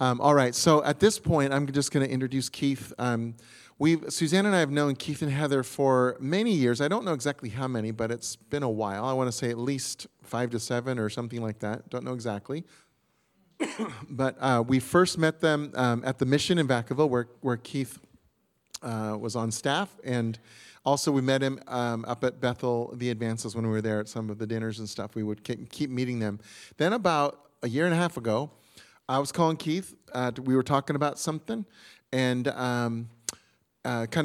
All right, so at this point, I'm just going to introduce Keith. Susanna and I have known Keith and Heather for many years. I don't know exactly how many, but it's been a while. I want to say at least 5 to 7 or something like that. Don't know exactly. But we first met them at the mission in Vacaville where Keith was on staff. And also we met him up at Bethel, the Advances, when we were there at some of the dinners and stuff. We would keep meeting them. Then about a year and a half ago, I was calling Keith. We were talking about something. And kind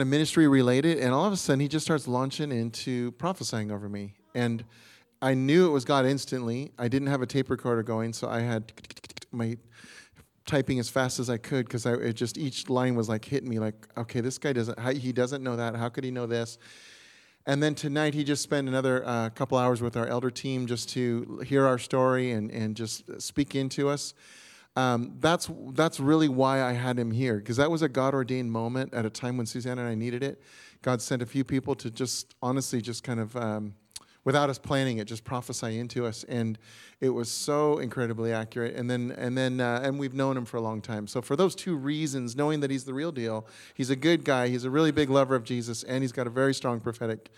of ministry related, and all of a sudden he just starts launching into prophesying over me. And I knew it was God instantly. I didn't have a tape recorder going, so I had my typing as fast as I could because it just each line was like hitting me like, okay, this guy doesn't know that. How could he know this? And then tonight he just spent another couple hours with our elder team just to hear our story and just speak into us. That's really why I had him here, because that was a God-ordained moment at a time when Susanna and I needed it. God sent a few people to just honestly just kind of, without us planning it, just prophesy into us, and it was so incredibly accurate. And we've known him for a long time. So for those two reasons, knowing that he's the real deal, he's a good guy, he's a really big lover of Jesus, and he's got a very strong prophetic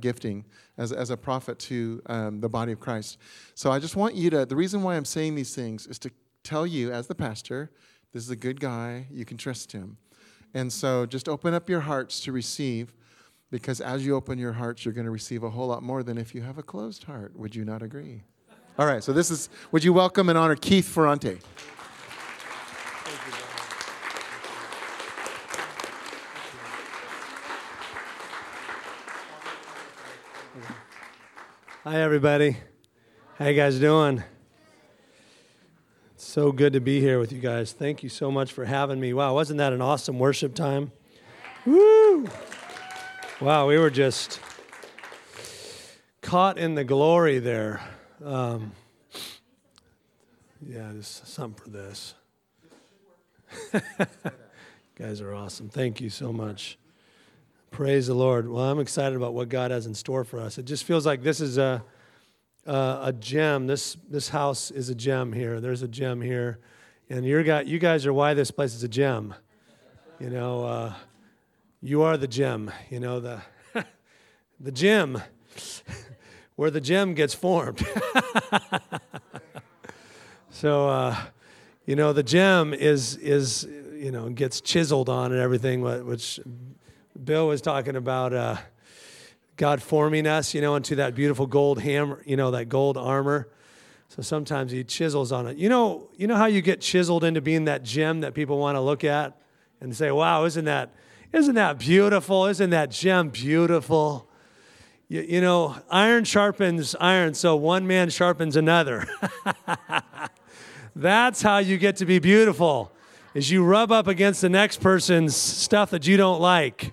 gifting as a prophet to the body of Christ. So I just want you to. The reason why I'm saying these things is to tell you as the pastor, this is a good guy, you can trust him. And so just open up your hearts to receive, because as you open your hearts, you're going to receive a whole lot more than if you have a closed heart. Would you not agree? All right, so would you welcome and honor Keith Ferrante? Hi, everybody. How you guys doing? So good to be here with you guys. Thank you so much for having me. Wow, wasn't that an awesome worship time? Woo! Wow, we were just caught in the glory there. Yeah, there's something for this. You guys are awesome. Thank you so much. Praise the Lord. Well, I'm excited about what God has in store for us. It just feels like this is a gem. This house is a gem here. There's a gem here, and you guys are why this place is a gem. You know, you are the gem. You know the gem where the gem gets formed. So, you know, the gem is you know gets chiseled on and everything. Which Bill was talking about. God forming us, you know, into that beautiful gold hammer, you know, that gold armor. So sometimes he chisels on it. You know how you get chiseled into being that gem that people want to look at and say, wow, isn't that beautiful? Isn't that gem beautiful? You know, iron sharpens iron, so one man sharpens another. That's how you get to be beautiful, is you rub up against the next person's stuff that you don't like.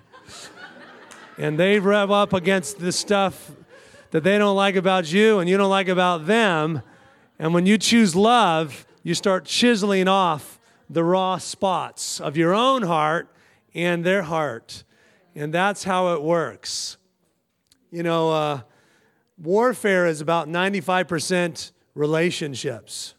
And they rub up against the stuff that they don't like about you and you don't like about them. And when you choose love, you start chiseling off the raw spots of your own heart and their heart. And that's how it works. You know, warfare is about 95% relationships.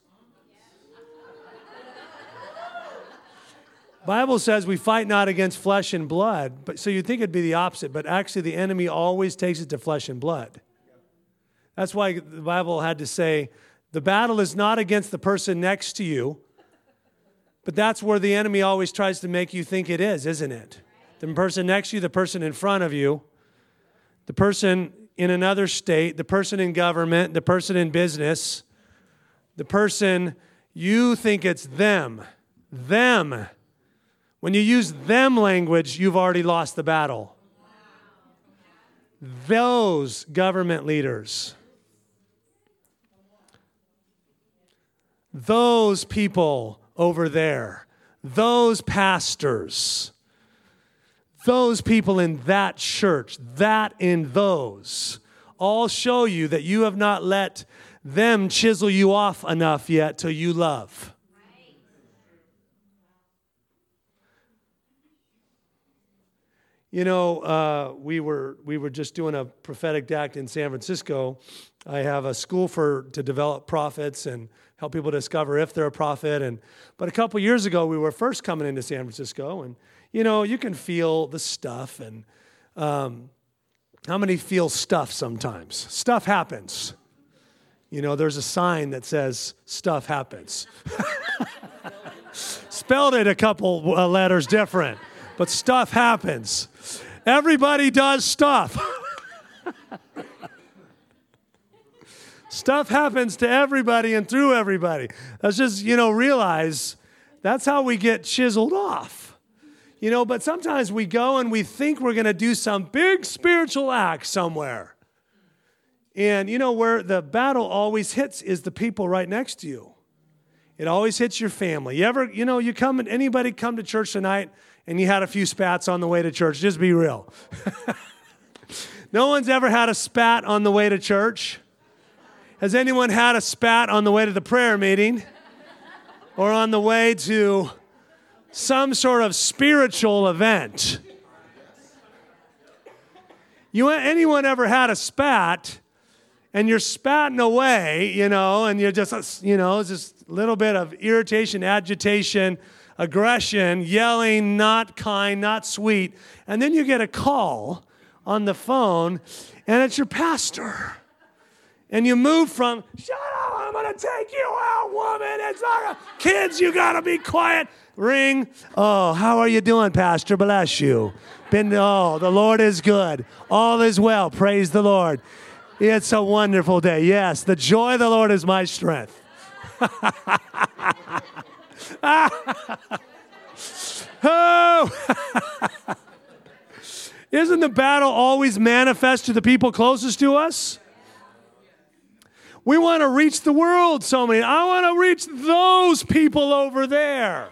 Bible says we fight not against flesh and blood, but so you'd think it'd be the opposite, but actually the enemy always takes it to flesh and blood. That's why the Bible had to say, the battle is not against the person next to you, but that's where the enemy always tries to make you think it is, isn't it? The person next to you, the person in front of you, the person in another state, the person in government, the person in business, the person you think it's them. When you use them language, you've already lost the battle. Wow. Those government leaders. Those people over there. Those pastors. Those people in that church. That in those. All show you that you have not let them chisel you off enough yet till you love. You know, we were just doing a prophetic act in San Francisco. I have a school to develop prophets and help people discover if they're a prophet. But a couple years ago, we were first coming into San Francisco, and you know, you can feel the stuff. And how many feel stuff sometimes? Stuff happens. You know, there's a sign that says "stuff happens," spelled it a couple letters different. But stuff happens. Everybody does stuff. Stuff happens to everybody and through everybody. Let's just, you know, realize that's how we get chiseled off. You know, but sometimes we go and we think we're going to do some big spiritual act somewhere. And, you know, where the battle always hits is the people right next to you. It always hits your family. You ever, you know, you come and anybody come to church tonight and you had a few spats on the way to church. Just be real. No one's ever had a spat on the way to church. Has anyone had a spat on the way to the prayer meeting? Or on the way to some sort of spiritual event? Anyone ever had a spat, and you're spatting away, you know, and you're just, you know, just a little bit of irritation, agitation, aggression, yelling, not kind, not sweet. And then you get a call on the phone, and it's your pastor. And you move from, shut up, I'm going to take you out, woman. It's not kids, you got to be quiet. Ring. Oh, how are you doing, pastor? Bless you. The Lord is good. All is well. Praise the Lord. It's a wonderful day. Yes, the joy of the Lord is my strength. Oh. Isn't the battle always manifest to the people closest to us? We want to reach the world, so many. I want to reach those people over there.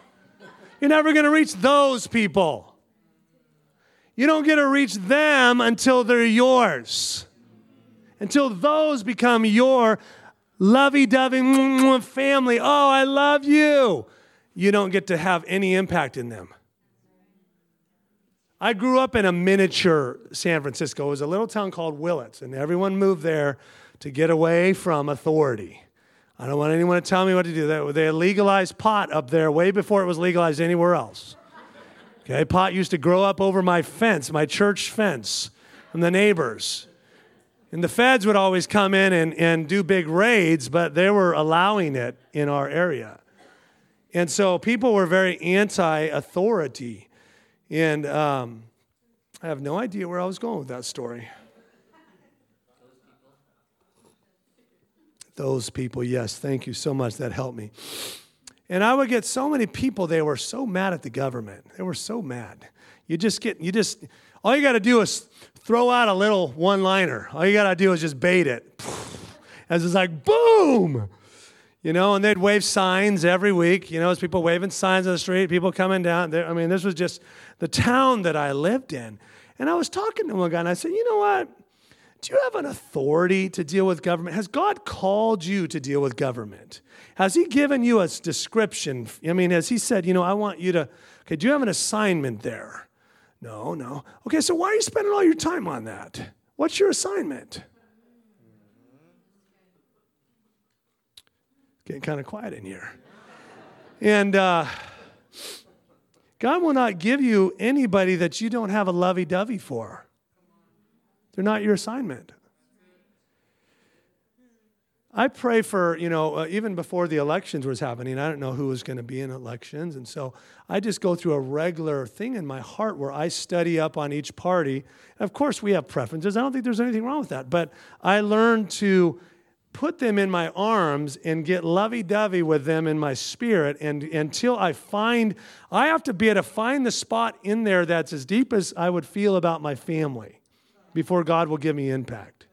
You're never going to reach those people. You don't get to reach them until they're yours, until those become your lovey-dovey family. Oh, I love you. You don't get to have any impact in them. I grew up in a miniature San Francisco. It was a little town called Willits, and everyone moved there to get away from authority. I don't want anyone to tell me what to do. They legalized pot up there way before it was legalized anywhere else. Okay, pot used to grow up over my fence, my church fence, from the neighbors. And the feds would always come in and do big raids, but they were allowing it in our area. And so people were very anti-authority. And I have no idea where I was going with that story. Those people, yes, thank you so much. That helped me. And I would get so many people, they were so mad at the government. They were so mad. All you got to do is throw out a little one-liner. All you got to do is just bait it. As it's like, boom! You know, and they'd wave signs every week. You know, there's people waving signs on the street, people coming down. I mean, this was just the town that I lived in. And I was talking to one guy, and I said, you know what? Do you have an authority to deal with government? Has God called you to deal with government? Has he given you a description? I mean, has he said, you know, I want you to, okay, do you have an assignment there? No. Okay, so why are you spending all your time on that? What's your assignment? Getting kind of quiet in here. And God will not give you anybody that you don't have a lovey-dovey for. They're not your assignment. I pray for, you know, even before the elections was happening, I don't know who was going to be in elections. And so I just go through a regular thing in my heart where I study up on each party. And of course, we have preferences. I don't think there's anything wrong with that. But I learned to put them in my arms and get lovey-dovey with them in my spirit. And until I have to be able to find the spot in there that's as deep as I would feel about my family before God will give me impact.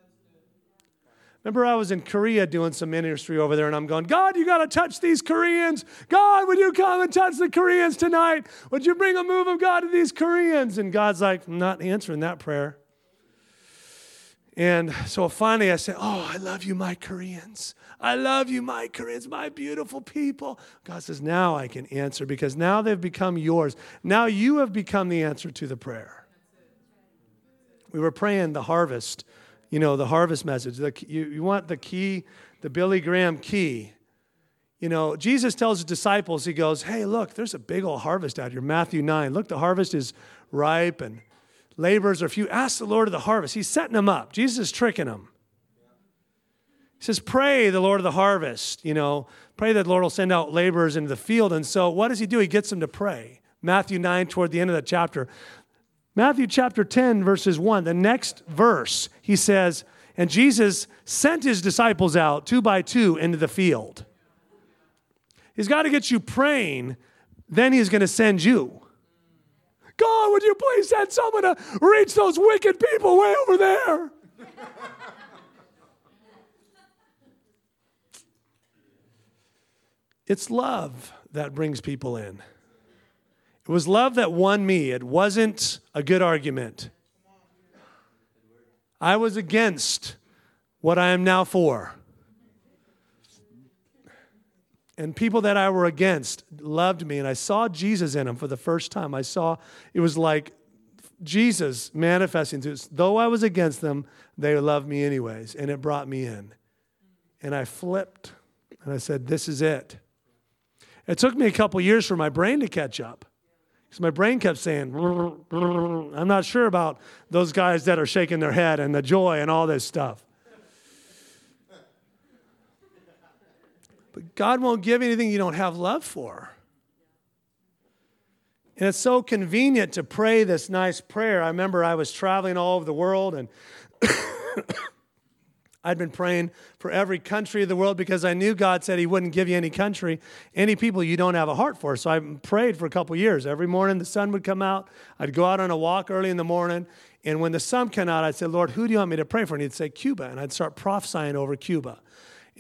Remember, I was in Korea doing some ministry over there, and I'm going, God, you got to touch these Koreans. God, would you come and touch the Koreans tonight? Would you bring a move of God to these Koreans? And God's like, I'm not answering that prayer. And so finally I said, oh, I love you, my Koreans. I love you, my Koreans, my beautiful people. God says, now I can answer because now they've become yours. Now you have become the answer to the prayer. We were praying the harvest, you know, the harvest message. You want the key, the Billy Graham key. You know, Jesus tells his disciples, he goes, hey, look, there's a big old harvest out here, Matthew 9. Look, the harvest is ripe and laborers are few. Ask the Lord of the harvest. He's setting them up. Jesus is tricking them. He says, pray the Lord of the harvest, you know, pray that the Lord will send out laborers into the field. And so what does he do? He gets them to pray. Matthew 9, toward the end of that chapter. Matthew chapter 10, verses 1, the next verse, he says, and Jesus sent his disciples out 2 by 2 into the field. He's got to get you praying, then he's going to send you. God, would you please send someone to reach those wicked people way over there? It's love that brings people in. It was love that won me. It wasn't a good argument. I was against what I am now for. And people that I were against loved me, and I saw Jesus in them for the first time. I saw, it was like Jesus manifesting to us. Though I was against them, they loved me anyways, and it brought me in. And I flipped, and I said, this is it. It took me a couple years for my brain to catch up. Because my brain kept saying, I'm not sure about those guys that are shaking their head and the joy and all this stuff. But God won't give anything you don't have love for. And it's so convenient to pray this nice prayer. I remember I was traveling all over the world and I'd been praying for every country of the world because I knew God said he wouldn't give you any country, any people you don't have a heart for. So I prayed for a couple years. Every morning the sun would come out. I'd go out on a walk early in the morning. And when the sun came out, I'd say, Lord, who do you want me to pray for? And he'd say, Cuba. And I'd start prophesying over Cuba.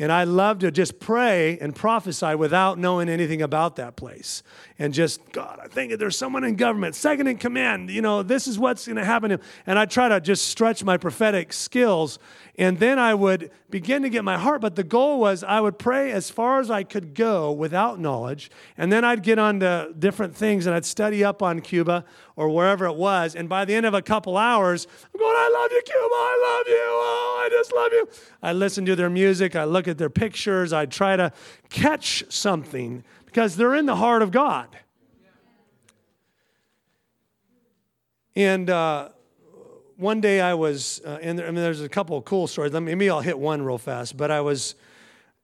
And I love to just pray and prophesy without knowing anything about that place. And just, God, I think there's someone in government, second in command, you know, this is what's going to happen to him. And I try to just stretch my prophetic skills. And then I would begin to get my heart. But the goal was I would pray as far as I could go without knowledge. And then I'd get onto different things and I'd study up on Cuba or wherever it was. And by the end of a couple hours, I'm going, I love you, Cuba. I love you. Oh, I just love you. I listen to their music. I look at their pictures. I try to catch something because they're in the heart of God. And one day I was, there's a couple of cool stories. Maybe I'll hit one real fast. But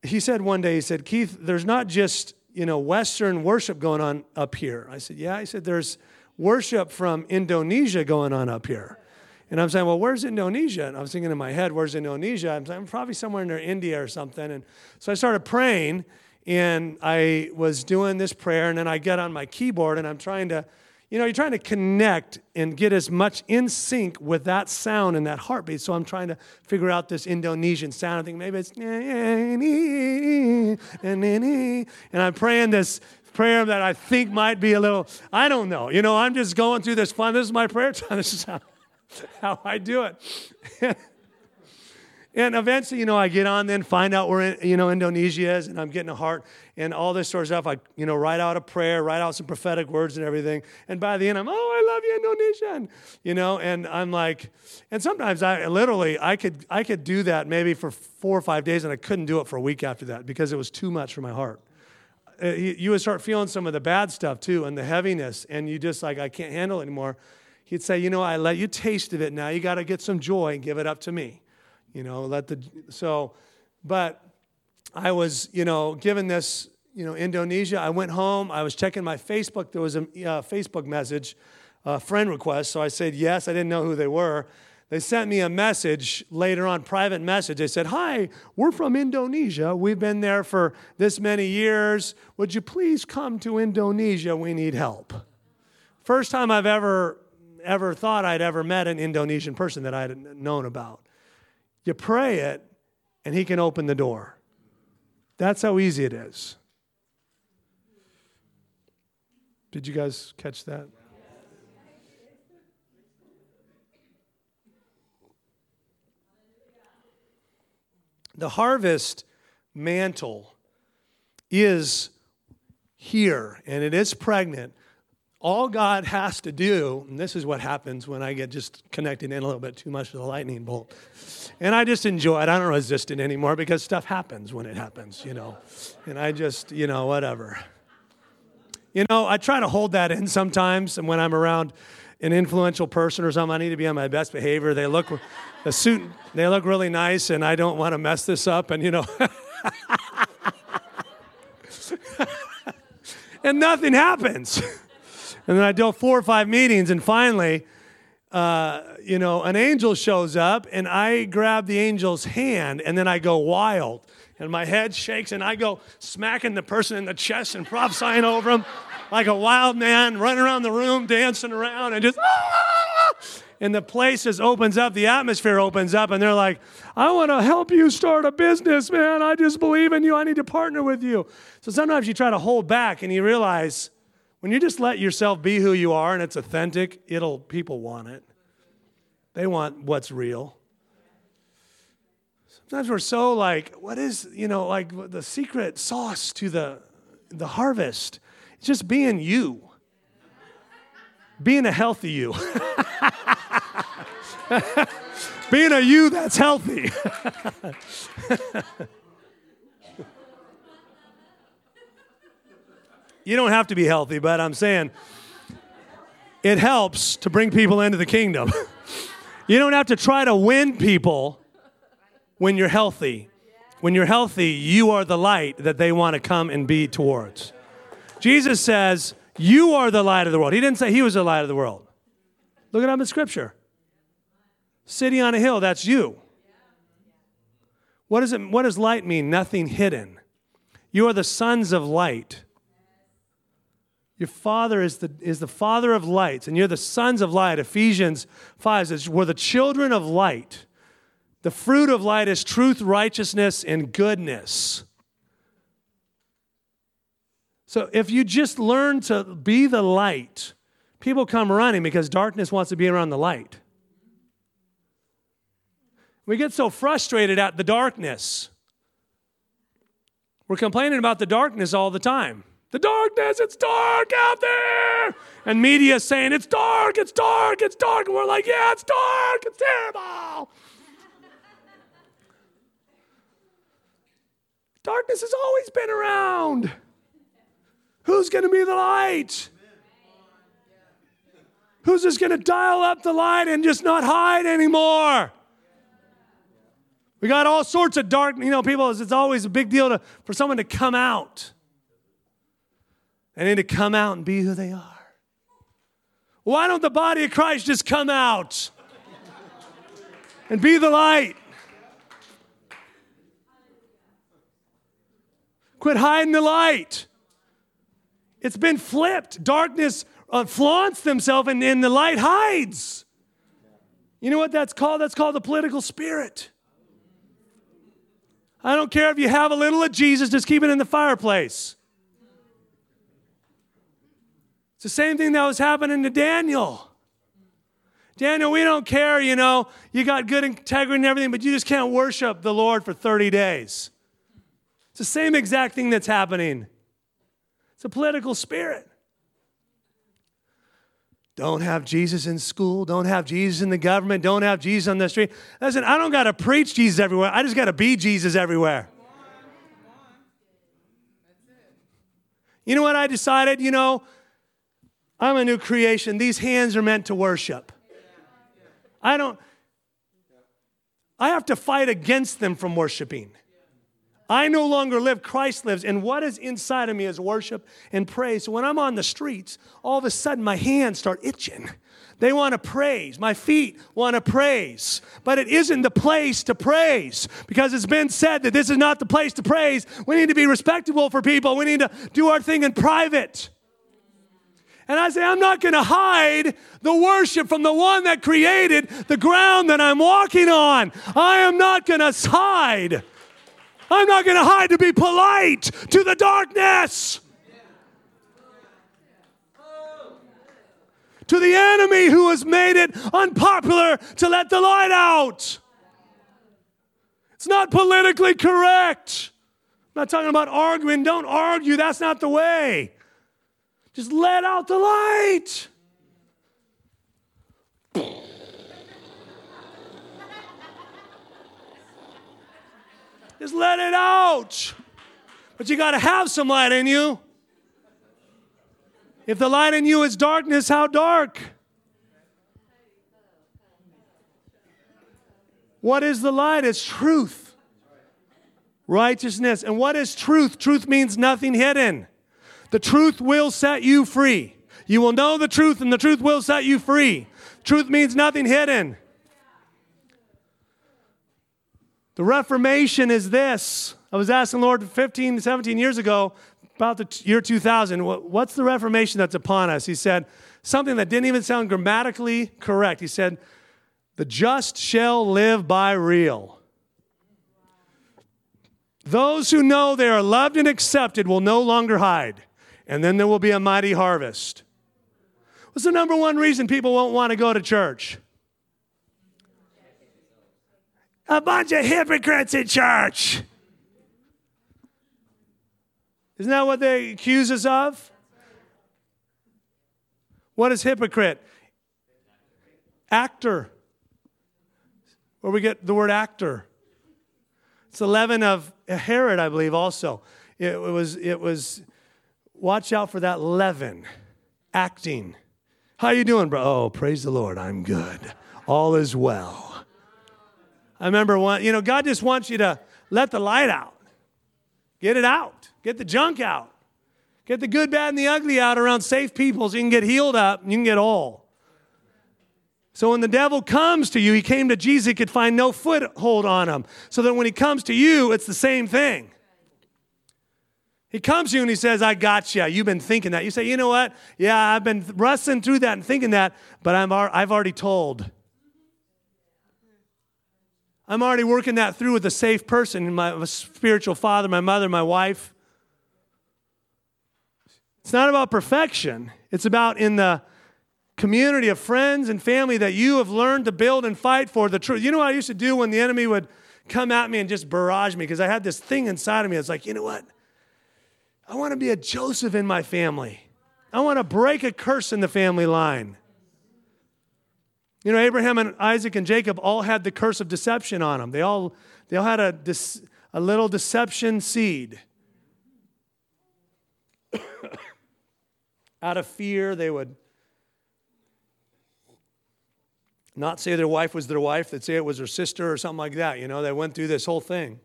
he said one day, he said, Keith, there's not just, you know, Western worship going on up here. I said, yeah. He said, there's worship from Indonesia going on up here. And I'm saying, well, where's Indonesia? And I was thinking in my head, where's Indonesia? I'm saying, probably somewhere near India or something. And so I started praying, and I was doing this prayer, and then I get on my keyboard, and I'm trying to, you know, you're trying to connect and get as much in sync with that sound and that heartbeat. So I'm trying to figure out this Indonesian sound. I think maybe it's, and I'm praying this prayer that I think might be a little, I don't know. You know, I'm just going through this fun. This is my prayer time. This is how I do it. And eventually, you know, I get on then, find out where, you know, Indonesia is, and I'm getting a heart and all this sort of stuff. I, you know, write out a prayer, write out some prophetic words and everything. And by the end, I'm, oh, I love you, Indonesia. And, you know, and I'm like, and sometimes I could do that maybe for 4 or 5 days, and I couldn't do it for a week after that because it was too much for my heart. You would start feeling some of the bad stuff too and the heaviness, and you just like, I can't handle it anymore. He'd say, you know, I let you taste of it. Now you got to get some joy and give it up to me. You know, but I was, you know, given this, you know, Indonesia. I went home. I was checking my Facebook. There was a Facebook message, friend request. So I said yes. I didn't know who they were. They sent me a message later on, private message. They said, hi, we're from Indonesia. We've been there for this many years. Would you please come to Indonesia? We need help. First time I've ever thought I'd ever met an Indonesian person that I hadn't known about. You pray it, and he can open the door. That's how easy it is. Did you guys catch that? The harvest mantle is here, and it is pregnant. All God has to do, and this is what happens when I get just connected in a little bit too much to the lightning bolt, and I just enjoy it. I don't resist it anymore because stuff happens when it happens, you know, and I just, you know, whatever. You know, I try to hold that in sometimes, and when I'm around an influential person or something, I need to be on my best behavior. They look, the suit, they look really nice, and I don't want to mess this up, and you know. And nothing happens. And then I do 4 or 5 meetings, and finally, you know, an angel shows up, and I grab the angel's hand, and then I go wild. And my head shakes, and I go smacking the person in the chest and prophesying over him like a wild man, running around the room, dancing around, and just, ah! And the place just opens up, the atmosphere opens up, and they're like, I want to help you start a business, man. I just believe in you. I need to partner with you. So sometimes you try to hold back, and you realize, when you just let yourself be who you are and it's authentic, people want it. They want what's real. Sometimes we're so like, what is, you know, like the secret sauce to the harvest? It's just being you. Being a healthy you. Being a you that's healthy. You don't have to be healthy, but I'm saying it helps to bring people into the kingdom. You don't have to try to win people when you're healthy. When you're healthy, you are the light that they want to come and be towards. Jesus says, you are the light of the world. He didn't say he was the light of the world. Look it up in Scripture. City on a hill, that's you. What does light mean? Nothing hidden. You are the sons of light. Your Father is the Father of lights, and you're the sons of light. Ephesians 5 says, we're the children of light. The fruit of light is truth, righteousness, and goodness. So if you just learn to be the light, people come running because darkness wants to be around the light. We get so frustrated at the darkness. We're complaining about the darkness all the time. The darkness, it's dark out there. And media is saying, it's dark, it's dark, it's dark. And we're like, yeah, it's dark, it's terrible. Darkness has always been around. Who's going to be the light? Who's just going to dial up the light and just not hide anymore? We got all sorts of dark, you know, people, it's always a big deal for someone to come out. They need to come out and be who they are. Why don't the body of Christ just come out and be the light? Quit hiding the light. It's been flipped. Darkness flaunts themselves and the light hides. You know what that's called? That's called the political spirit. I don't care if you have a little of Jesus, just keep it in the fireplace. It's the same thing that was happening to Daniel. Daniel, we don't care, you know, you got good integrity and everything, but you just can't worship the Lord for 30 days. It's the same exact thing that's happening. It's a political spirit. Don't have Jesus in school. Don't have Jesus in the government. Don't have Jesus on the street. Listen, I don't got to preach Jesus everywhere. I just got to be Jesus everywhere. Come on. That's it. You know what I decided, you know? I'm a new creation. These hands are meant to worship. I have to fight against them from worshiping. I no longer live, Christ lives, and what is inside of me is worship and praise. So when I'm on the streets, all of a sudden my hands start itching. They want to praise. My feet want to praise. But it isn't the place to praise because it's been said that this is not the place to praise. We need to be respectable for people. We need to do our thing in private. And I say, I'm not going to hide the worship from the one that created the ground that I'm walking on. I am not going to hide. I'm not going to hide to be polite to the darkness. To the enemy who has made it unpopular to let the light out. It's not politically correct. I'm not talking about arguing. Don't argue. That's not the way. Just let out the light. Just let it out. But you got to have some light in you. If the light in you is darkness, how dark? What is the light? It's truth. Righteousness. And what is truth? Truth means nothing hidden. The truth will set you free. You will know the truth, and the truth will set you free. Truth means nothing hidden. The Reformation is this. I was asking the Lord 15 to 17 years ago, about the year 2000, what's the Reformation that's upon us? He said something that didn't even sound grammatically correct. He said, the just shall live by real. Those who know they are loved and accepted will no longer hide, and then there will be a mighty harvest. What's the number one reason people won't want to go to church? A bunch of hypocrites in church. Isn't that what they accuse us of? What is hypocrite? Actor. Where we get the word actor. It's the leaven of Herod, I believe, also. It was watch out for that leaven. Acting. How you doing, bro? Oh, praise the Lord, I'm good. All is well. I remember one, God just wants you to let the light out. Get it out. Get the junk out. Get the good, bad, and the ugly out around safe people so you can get healed up and you can get whole. So when the devil comes to you, he came to Jesus, he could find no foothold on him. So that when he comes to you, it's the same thing. He comes to you and he says, I got you. You've been thinking that. You say, you know what? Yeah, I've been wrestling through that and thinking that, but I've already told. I'm already working that through with a safe person, my spiritual father, my mother, my wife. It's not about perfection. It's about in the community of friends and family that you have learned to build and fight for the truth. You know what I used to do when the enemy would come at me and just barrage me? Because I had this thing inside of me. It's like, you know what? I want to be a Joseph in my family. I want to break a curse in the family line. You know, Abraham and Isaac and Jacob all had the curse of deception on them. They all had a little deception seed. Out of fear, they would not say their wife was their wife. They'd say it was her sister or something like that. They went through this whole thing.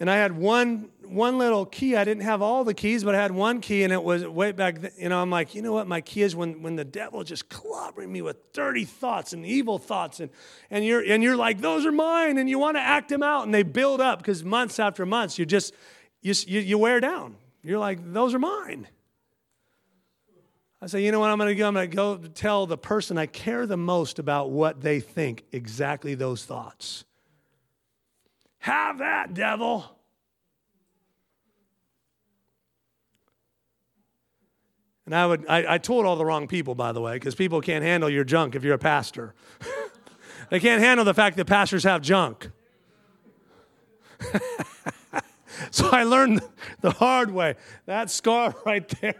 And I had one little key. I didn't have all the keys, but I had one key, and it was way back then. I'm like, you know what? My key is when the devil just clobbering me with dirty thoughts and evil thoughts, and you're like, those are mine, and you want to act them out, and they build up because months after months, you wear down. You're like, those are mine. I say, you know what I'm going to go? I'm going to go tell the person I care the most about what they think, exactly those thoughts. Have that, devil. And I told all the wrong people, by the way, because people can't handle your junk if you're a pastor. They can't handle the fact that pastors have junk. So I learned the hard way. That scar right there,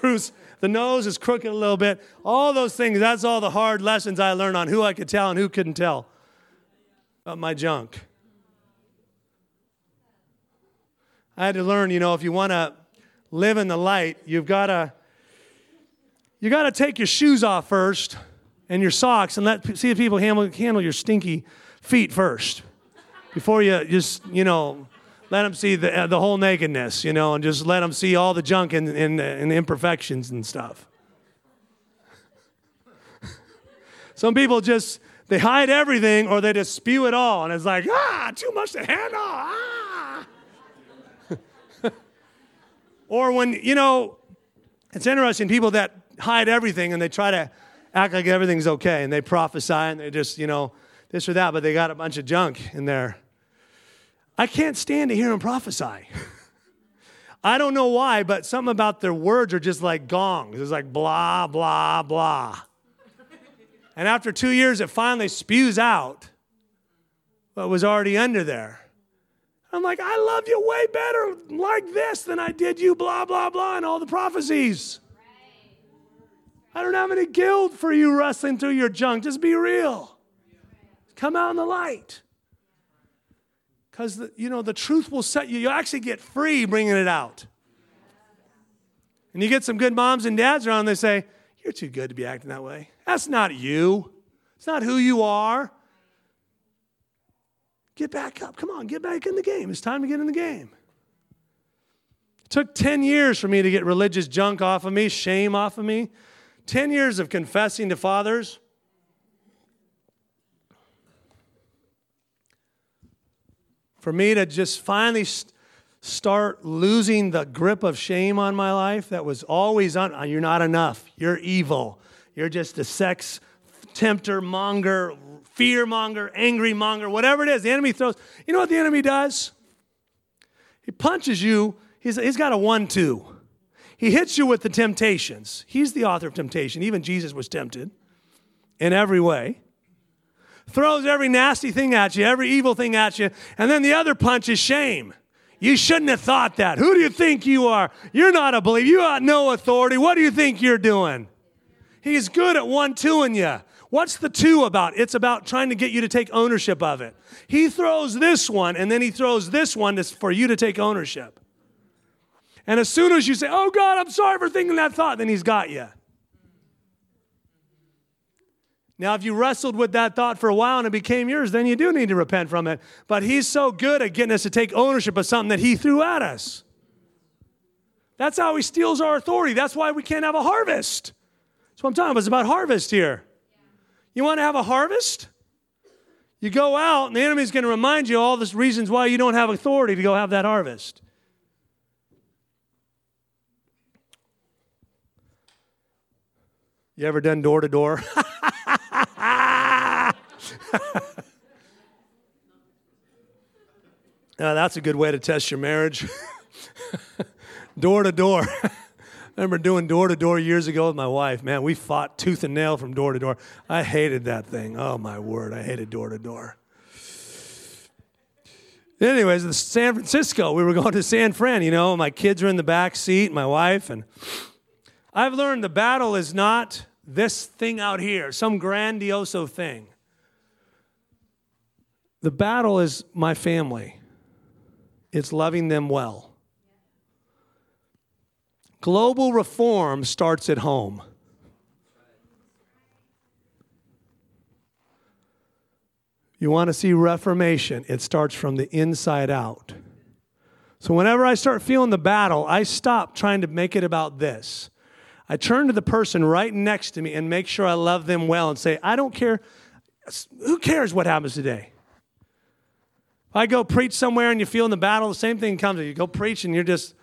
Bruce, the nose is crooked a little bit. All those things, that's all the hard lessons I learned on who I could tell and who couldn't tell about my junk. I had to learn, if you want to live in the light, you've got to take your shoes off first and your socks and see if people handle your stinky feet first before you just, let them see the whole nakedness, and just let them see all the junk and the imperfections and stuff. Some people just, they hide everything or they just spew it all. And it's like, too much to handle, Or when, it's interesting, people that hide everything and they try to act like everything's okay. And they prophesy and they just, this or that, but they got a bunch of junk in there. I can't stand to hear them prophesy. I don't know why, but something about their words are just like gongs. It's like blah, blah, blah. And after 2 years, it finally spews out what was already under there. I'm like, I love you way better like this than I did you, blah, blah, blah, and all the prophecies. I don't have any guilt for you wrestling through your junk. Just be real. Come out in the light. Because, you know, the truth will set you. You'll actually get free bringing it out. And you get some good moms and dads around, they say, you're too good to be acting that way. That's not you. It's not who you are. Get back up. Come on, get back in the game. It's time to get in the game. It took 10 years for me to get religious junk off of me, shame off of me. 10 years of confessing to fathers. For me to just finally start losing the grip of shame on my life that was always on, you're not enough, you're evil, you're just a sex tempter monger, fear monger, angry monger, whatever it is, the enemy throws. You know what the enemy does? He punches you. He's got a 1-2. He hits you with the temptations. He's the author of temptation. Even Jesus was tempted in every way. Throws every nasty thing at you, every evil thing at you, and then the other punch is shame. You shouldn't have thought that. Who do you think you are? You're not a believer. You have no authority. What do you think you're doing? He's good at 1-2-ing you. What's the 2 about? It's about trying to get you to take ownership of it. He throws this one, and then he throws this one for you to take ownership. And as soon as you say, oh, God, I'm sorry for thinking that thought, then he's got you. Now, if you wrestled with that thought for a while and it became yours, then you do need to repent from it. But he's so good at getting us to take ownership of something that he threw at us. That's how he steals our authority. That's why we can't have a harvest. That's what I'm talking about. It's about harvest here. You want to have a harvest? You go out and the enemy's going to remind you all the reasons why you don't have authority to go have that harvest. You ever done door-to-door? Now, that's a good way to test your marriage. Door to door. I remember doing door to door years ago with my wife. Man, we fought tooth and nail from door to door. I hated that thing. Oh, my word. I hated door to door. Anyways, in San Francisco, we were going to San Fran. You know, my kids were in the back seat, my wife. And I've learned the battle is not this thing out here, some grandiose thing. The battle is my family. It's loving them well. Global reform starts at home. You want to see reformation, it starts from the inside out. So whenever I start feeling the battle, I stop trying to make it about this. I turn to the person right next to me and make sure I love them well and say, I don't care. Who cares what happens today? If I go preach somewhere and you feel in the battle, the same thing comes. You go preach and you're just,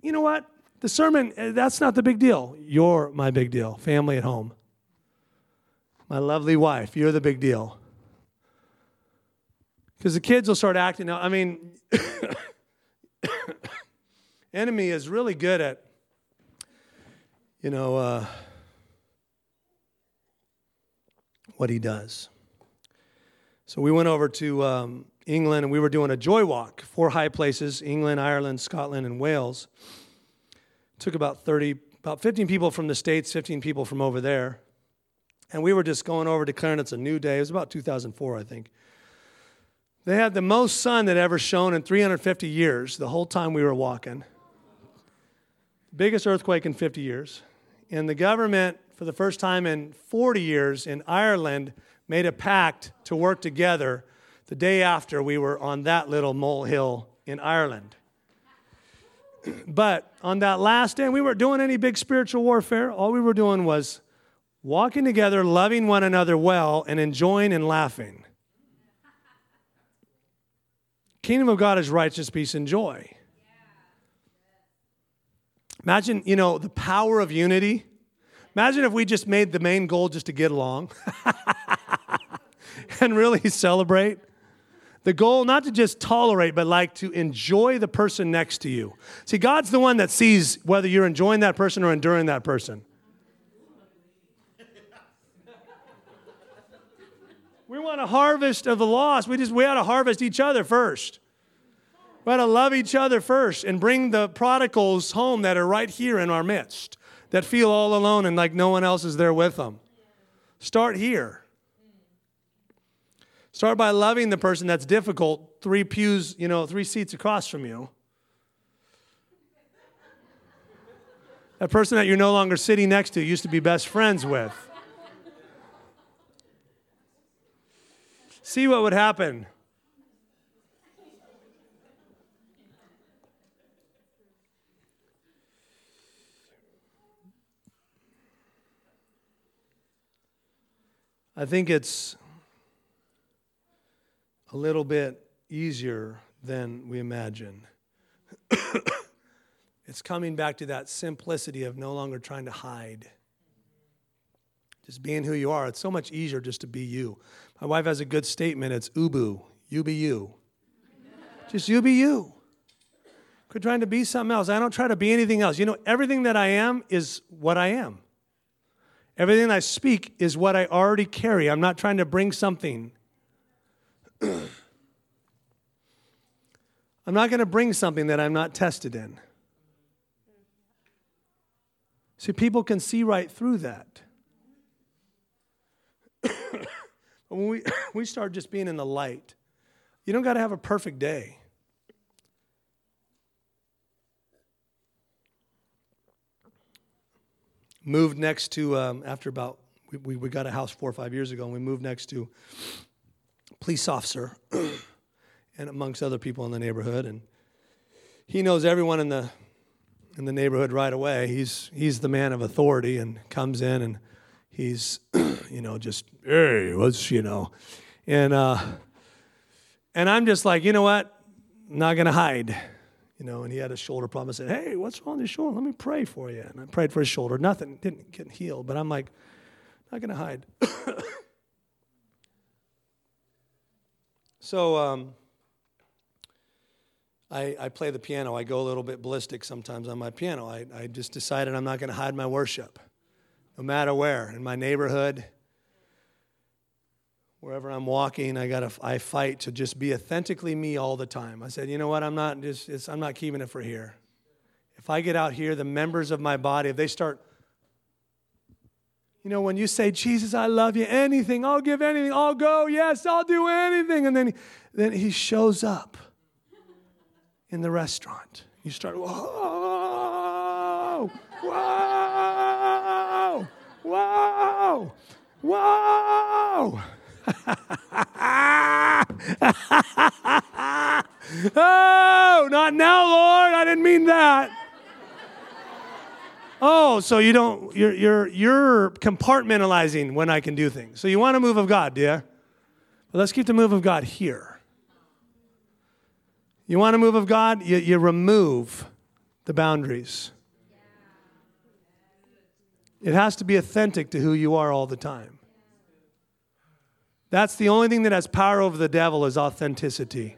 you know what? The sermon, that's not the big deal. You're my big deal. Family at home. My lovely wife, you're the big deal. Because the kids will start acting out. I mean, enemy is really good at, you know, what he does. So we went over to England, and we were doing a joy walk, 4 high places, England, Ireland, Scotland, and Wales. It took about 15 people from the States, 15 people from over there. And we were just going over declaring it's a new day. It was about 2004, I think. They had the most sun that ever shone in 350 years the whole time we were walking. Biggest earthquake in 50 years. And the government, for the first time in 40 years in Ireland, made a pact to work together the day after we were on that little molehill in Ireland. But on that last day, we weren't doing any big spiritual warfare. All we were doing was walking together, loving one another well, and enjoying and laughing. Kingdom of God is righteousness, peace, and joy. Imagine, you know, the power of unity. Imagine if we just made the main goal just to get along and really celebrate. The goal, not to just tolerate, but like to enjoy the person next to you. See, God's the one that sees whether you're enjoying that person or enduring that person. We want a harvest of the lost. We had to harvest each other first. We ought to love each other first and bring the prodigals home that are right here in our midst, that feel all alone and like no one else is there with them. Start here. Start by loving the person that's difficult, three seats across from you. That person that you're no longer sitting next to, used to be best friends with. See what would happen. I think it's a little bit easier than we imagine. It's coming back to that simplicity of no longer trying to hide. Just being who you are. It's so much easier just to be you. My wife has a good statement. It's ubu. You be you. Just you be you. Quit trying to be something else. I don't try to be anything else. Everything that I am is what I am. Everything I speak is what I already carry. I'm not trying to bring something. I'm not going to bring something that I'm not tested in. See, people can see right through that. When we start just being in the light, you don't got to have a perfect day. Moved next to, we got a house 4 or 5 years ago, and we moved next to a police officer and amongst other people in the neighborhood. And he knows everyone in the neighborhood right away. He's the man of authority and comes in, and he's, just, hey, what's. And I'm just like, you know what? I'm not going to hide. And he had a shoulder problem. I said, hey, what's wrong with your shoulder? Let me pray for you. And I prayed for his shoulder. Nothing, didn't get healed. But I'm like, not going to hide. So I play the piano. I go a little bit ballistic sometimes on my piano. I just decided I'm not going to hide my worship, no matter where. In my neighborhood, wherever I'm walking, I fight to just be authentically me all the time. I said, you know what? I'm not keeping it for here. If I get out here, the members of my body, if they start, when you say, Jesus, I love you, anything, I'll give anything, I'll go, yes, I'll do anything. And then he shows up in the restaurant. You start, whoa, whoa, whoa, whoa. Oh, not now, Lord. I didn't mean that. Oh, so you're compartmentalizing when I can do things. So you want a move of God, yeah? But let's keep the move of God here. You want a move of God? You remove the boundaries. It has to be authentic to who you are all the time. That's the only thing that has power over the devil is authenticity.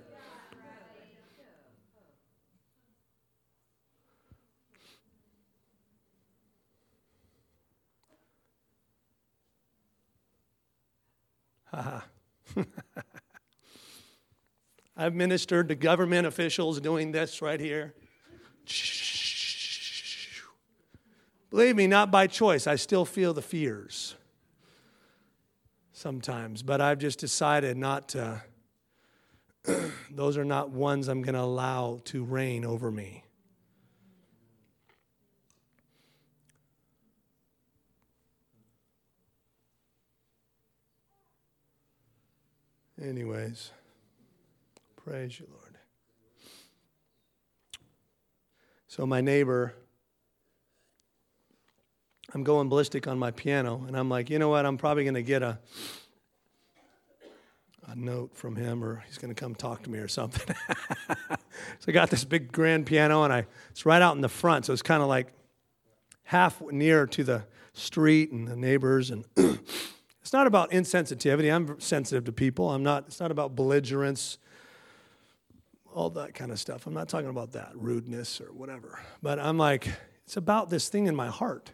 Haha. I've ministered to government officials doing this right here. Believe me, not by choice. I still feel the fears. Sometimes, but I've just decided not to, those are not ones I'm going to allow to reign over me. Anyways, praise you, Lord. So my neighbor, I'm going ballistic on my piano, and I'm like, you know what? I'm probably going to get a note from him, or he's going to come talk to me or something. So I got this big grand piano, and it's right out in the front, so it's kind of like half near to the street and the neighbors. And it's not about insensitivity. I'm sensitive to people. It's not about belligerence, all that kind of stuff. I'm not talking about that rudeness or whatever. But I'm like, it's about this thing in my heart.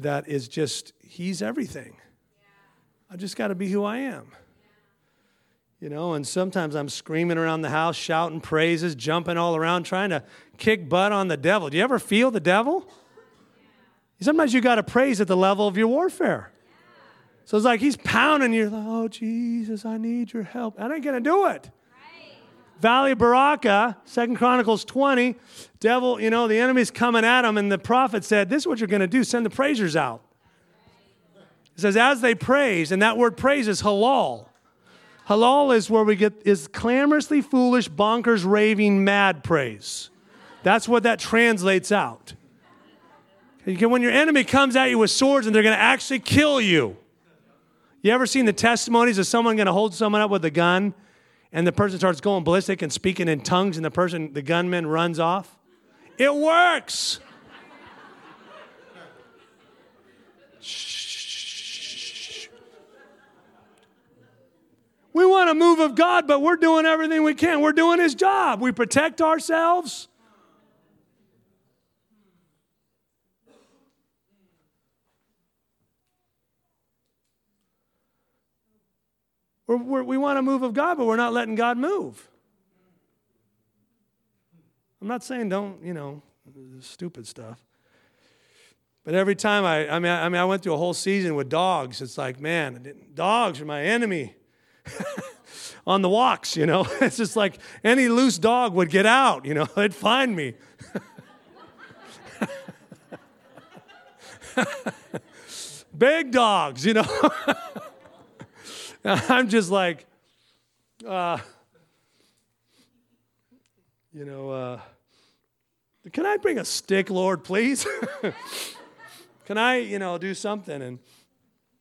That is just, he's everything. Yeah. I just got to be who I am. You know, and sometimes I'm screaming around the house, shouting praises, jumping all around, trying to kick butt on the devil. Do you ever feel the devil? Sometimes you got to praise at the level of your warfare. So it's like he's pounding you. Like, oh, Jesus, I need your help. I ain't going to do it. Valley of Baraka, 2 Chronicles 20, devil, you know, the enemy's coming at him, and the prophet said, this is what you're going to do, send the praisers out. It says, as they praise, and that word praise is halal. Halal is where we get, is clamorously foolish, bonkers, raving, mad praise. That's what that translates out. When your enemy comes at you with swords and they're going to actually kill you. You ever seen the testimonies of someone going to hold someone up with a gun? And the person starts going ballistic and speaking in tongues, and the gunman runs off. It works. Shh. We want a move of God, but we're doing everything we can. We're doing His job. We protect ourselves. We want to move of God, but we're not letting God move. I'm not saying don't, you know, stupid stuff. But every time I went through a whole season with dogs. It's like, man, dogs are my enemy on the walks, you know. It's just like any loose dog would get out, you know. They'd find me. Big dogs, you know. I'm just like, can I bring a stick, Lord, please? Can I, you know, do something? And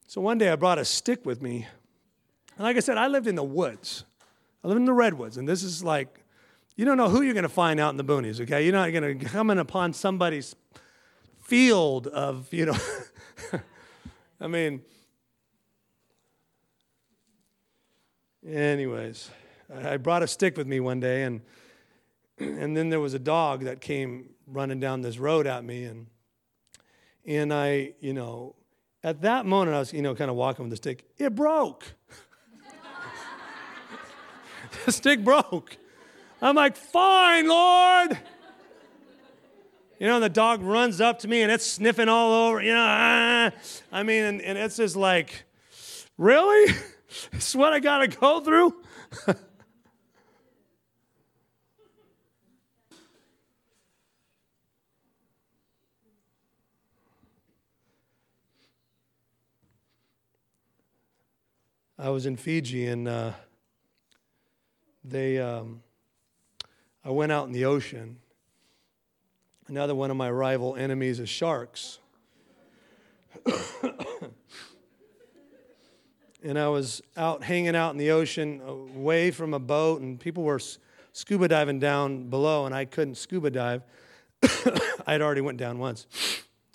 so one day I brought a stick with me. And like I said, I lived in the woods. I lived in the redwoods. And this is like, you don't know who you're going to find out in the boonies, okay? You're not going to come in upon somebody's field of, you know, I mean... Anyways, I brought a stick with me one day, and then there was a dog that came running down this road at me, and I, you know, at that moment I was, you know, kind of walking with the stick. It broke. The stick broke. I'm like, fine, Lord. You know, and the dog runs up to me and it's sniffing all over. You know, I mean, and it's just like, really? This is what I got to go through? I was in Fiji, and I went out in the ocean. Another one of my rival enemies is sharks. And I was out hanging out in the ocean away from a boat, and people were scuba diving down below, and I couldn't scuba dive. I had already went down once.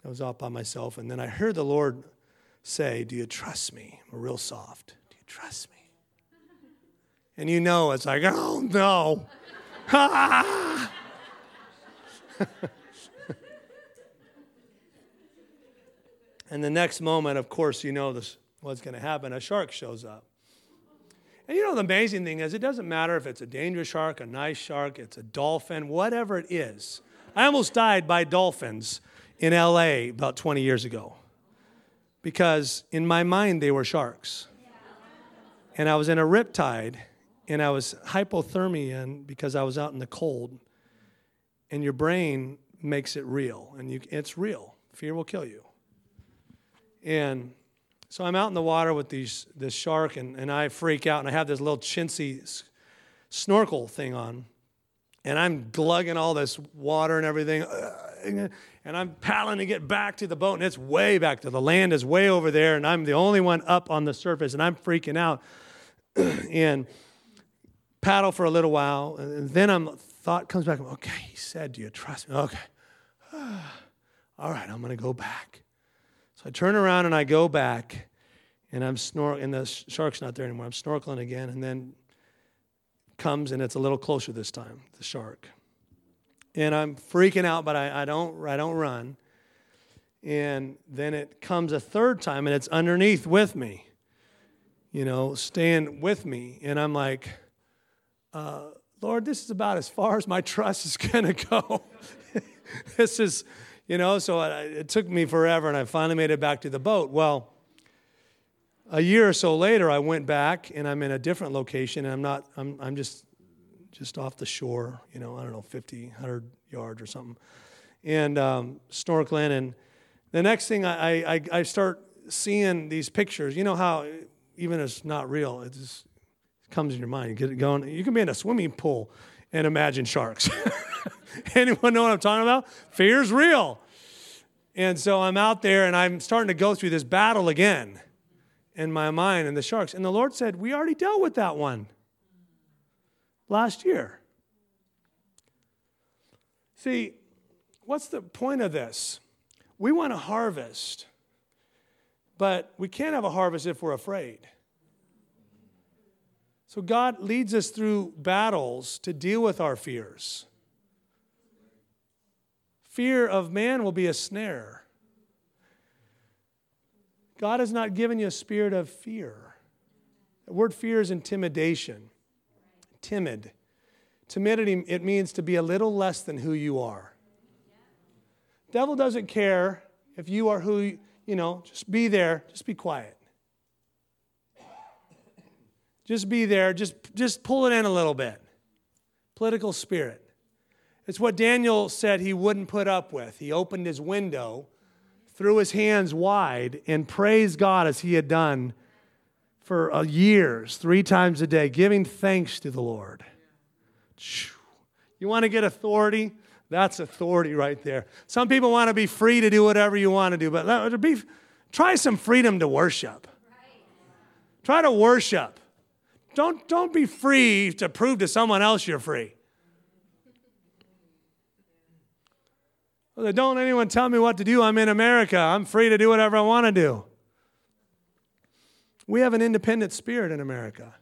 I was out by myself, and then I heard the Lord say, do you trust me? I'm real soft. Do you trust me? And you know, it's like, oh, no. Ah! And the next moment, of course, you know this. What's going to happen? A shark shows up. And you know, the amazing thing is it doesn't matter if it's a dangerous shark, a nice shark, it's a dolphin, whatever it is. I almost died by dolphins in L.A. about 20 years ago because in my mind they were sharks. And I was in a riptide and I was hypothermia because I was out in the cold, and your brain makes it real, and it's real. Fear will kill you. And... so I'm out in the water with this shark, and I freak out, and I have this little chintzy snorkel thing on, and I'm glugging all this water and everything, and I'm paddling to get back to the boat, and it's way back there. The land is way over there, and I'm the only one up on the surface, and I'm freaking out, and paddle for a little while, and then thought comes back, okay, he said, do you trust me? Okay, all right, I'm going to go back. So I turn around and I go back, and I'm snorkeling, and the shark's not there anymore. I'm snorkeling again, and then comes, and it's a little closer this time, the shark. And I'm freaking out, but I don't run. And then it comes a third time, and it's underneath with me. you know, stand with me. And I'm like, Lord, this is about as far as my trust is going to go. This is, you know, so it took me forever, and I finally made it back to the boat. Well, a year or so later, I went back, and I'm in a different location, and I'm just off the shore, you know, I don't know, 50, 100 yards or something, and snorkeling. And the next thing I start seeing these pictures. You know how, even if it's not real, it just comes in your mind. You get it going. You can be in a swimming pool and imagine sharks. Anyone know what I'm talking about? Fear's real. And so I'm out there, and I'm starting to go through this battle again in my mind and the sharks. And the Lord said, we already dealt with that one last year. See, what's the point of this? We want to harvest, but we can't have a harvest if we're afraid. So God leads us through battles to deal with our fears. Fear of man will be a snare. God has not given you a spirit of fear. The word fear is intimidation. Timid. Timidity, it means to be a little less than who you are. Devil doesn't care if you are who, you know, just be there, just be quiet. Just be there, just pull it in a little bit. Political spirit. It's what Daniel said he wouldn't put up with. He opened his window, threw his hands wide, and praised God as he had done for years, 3 times a day, giving thanks to the Lord. You want to get authority? That's authority right there. Some people want to be free to do whatever you want to do, but try some freedom to worship. Try to worship. Don't be free to prove to someone else you're free. Don't anyone tell me what to do. I'm in America. I'm free to do whatever I want to do. We have an independent spirit in America.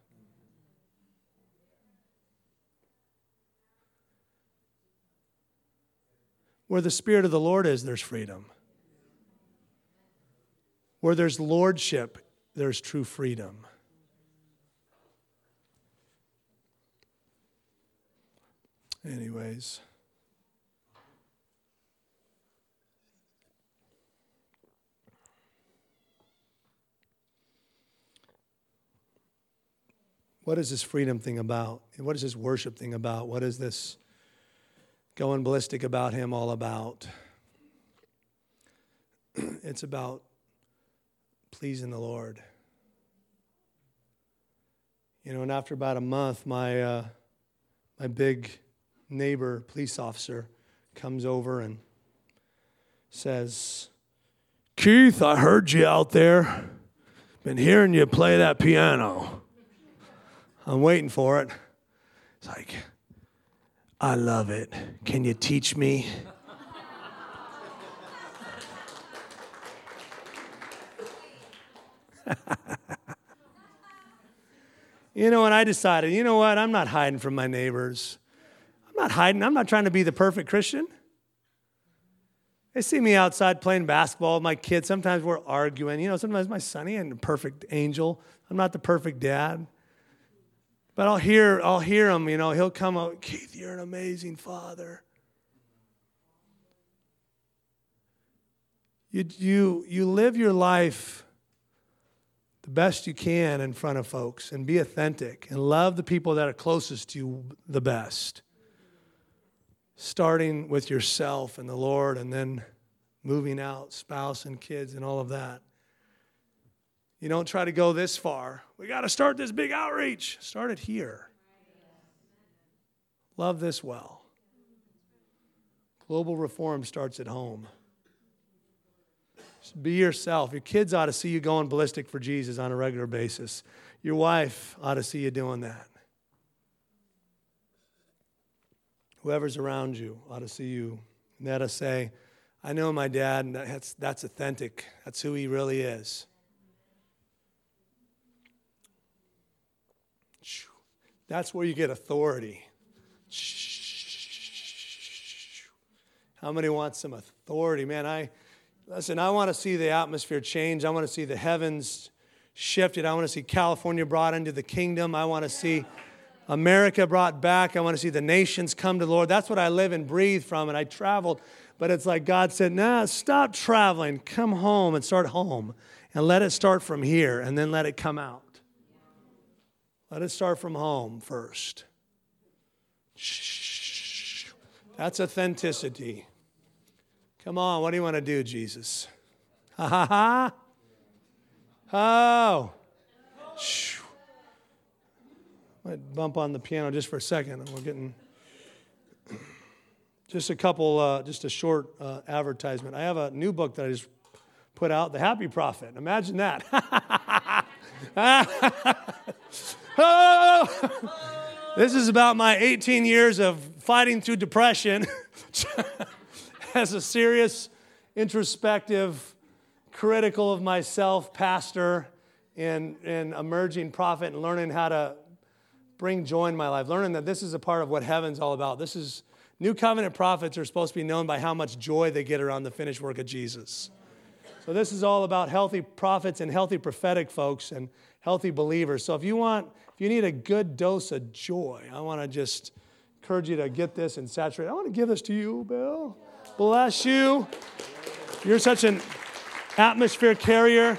Where the Spirit of the Lord is, there's freedom. Where there's lordship, there's true freedom. Anyways. What is this freedom thing about? What is this worship thing about? What is this going ballistic about him all about? It's about pleasing the Lord. You know, and after about a month, my big neighbor police officer comes over and says, Keith, I heard you out there. Been hearing you play that piano. I'm waiting for it. It's like, I love it. Can you teach me? You know, and I decided, you know what? I'm not hiding from my neighbors. I'm not hiding. I'm not trying to be the perfect Christian. They see me outside playing basketball with my kids. Sometimes we're arguing. You know, sometimes my son, he ain't the perfect angel. I'm not the perfect dad. But I'll hear him, you know, he'll come out, Keith, you're an amazing father. You live your life the best you can in front of folks and be authentic and love the people that are closest to you the best. Starting with yourself and the Lord and then moving out, spouse and kids and all of that. You don't try to go this far. We got to start this big outreach. Start it here. Love this well. Global reform starts at home. Just be yourself. Your kids ought to see you going ballistic for Jesus on a regular basis. Your wife ought to see you doing that. Whoever's around you ought to see you. And they ought to say, I know my dad, and that's authentic. That's who he really is. That's where you get authority. How many want some authority? Man, I want to see the atmosphere change. I want to see the heavens shifted. I want to see California brought into the kingdom. I want to see America brought back. I want to see the nations come to the Lord. That's what I live and breathe from, and I traveled. But it's like God said, nah, stop traveling. Come home and start home. And let it start from here, and then let it come out. Let it start from home first. Shh. That's authenticity. Come on, what do you want to do, Jesus? Ha, ha, ha. Oh. Shh. Might bump on the piano just for a second. We're getting just a couple, just a short advertisement. I have a new book that I just put out, The Happy Prophet. Imagine that. Oh! This is about my 18 years of fighting through depression as a serious, introspective, critical of myself pastor and emerging prophet, and learning how to bring joy in my life, learning that this is a part of what heaven's all about. This is, New Covenant prophets are supposed to be known by how much joy they get around the finished work of Jesus. So this is all about healthy prophets and healthy prophetic folks and healthy believers. So if you need a good dose of joy, I want to just encourage you to get this and saturate. I want to give this to you, Bill. Bless you. You're such an atmosphere carrier.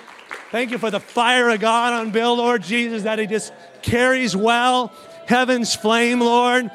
Thank you for the fire of God on Bill, Lord Jesus, that he just carries well, heaven's flame, Lord.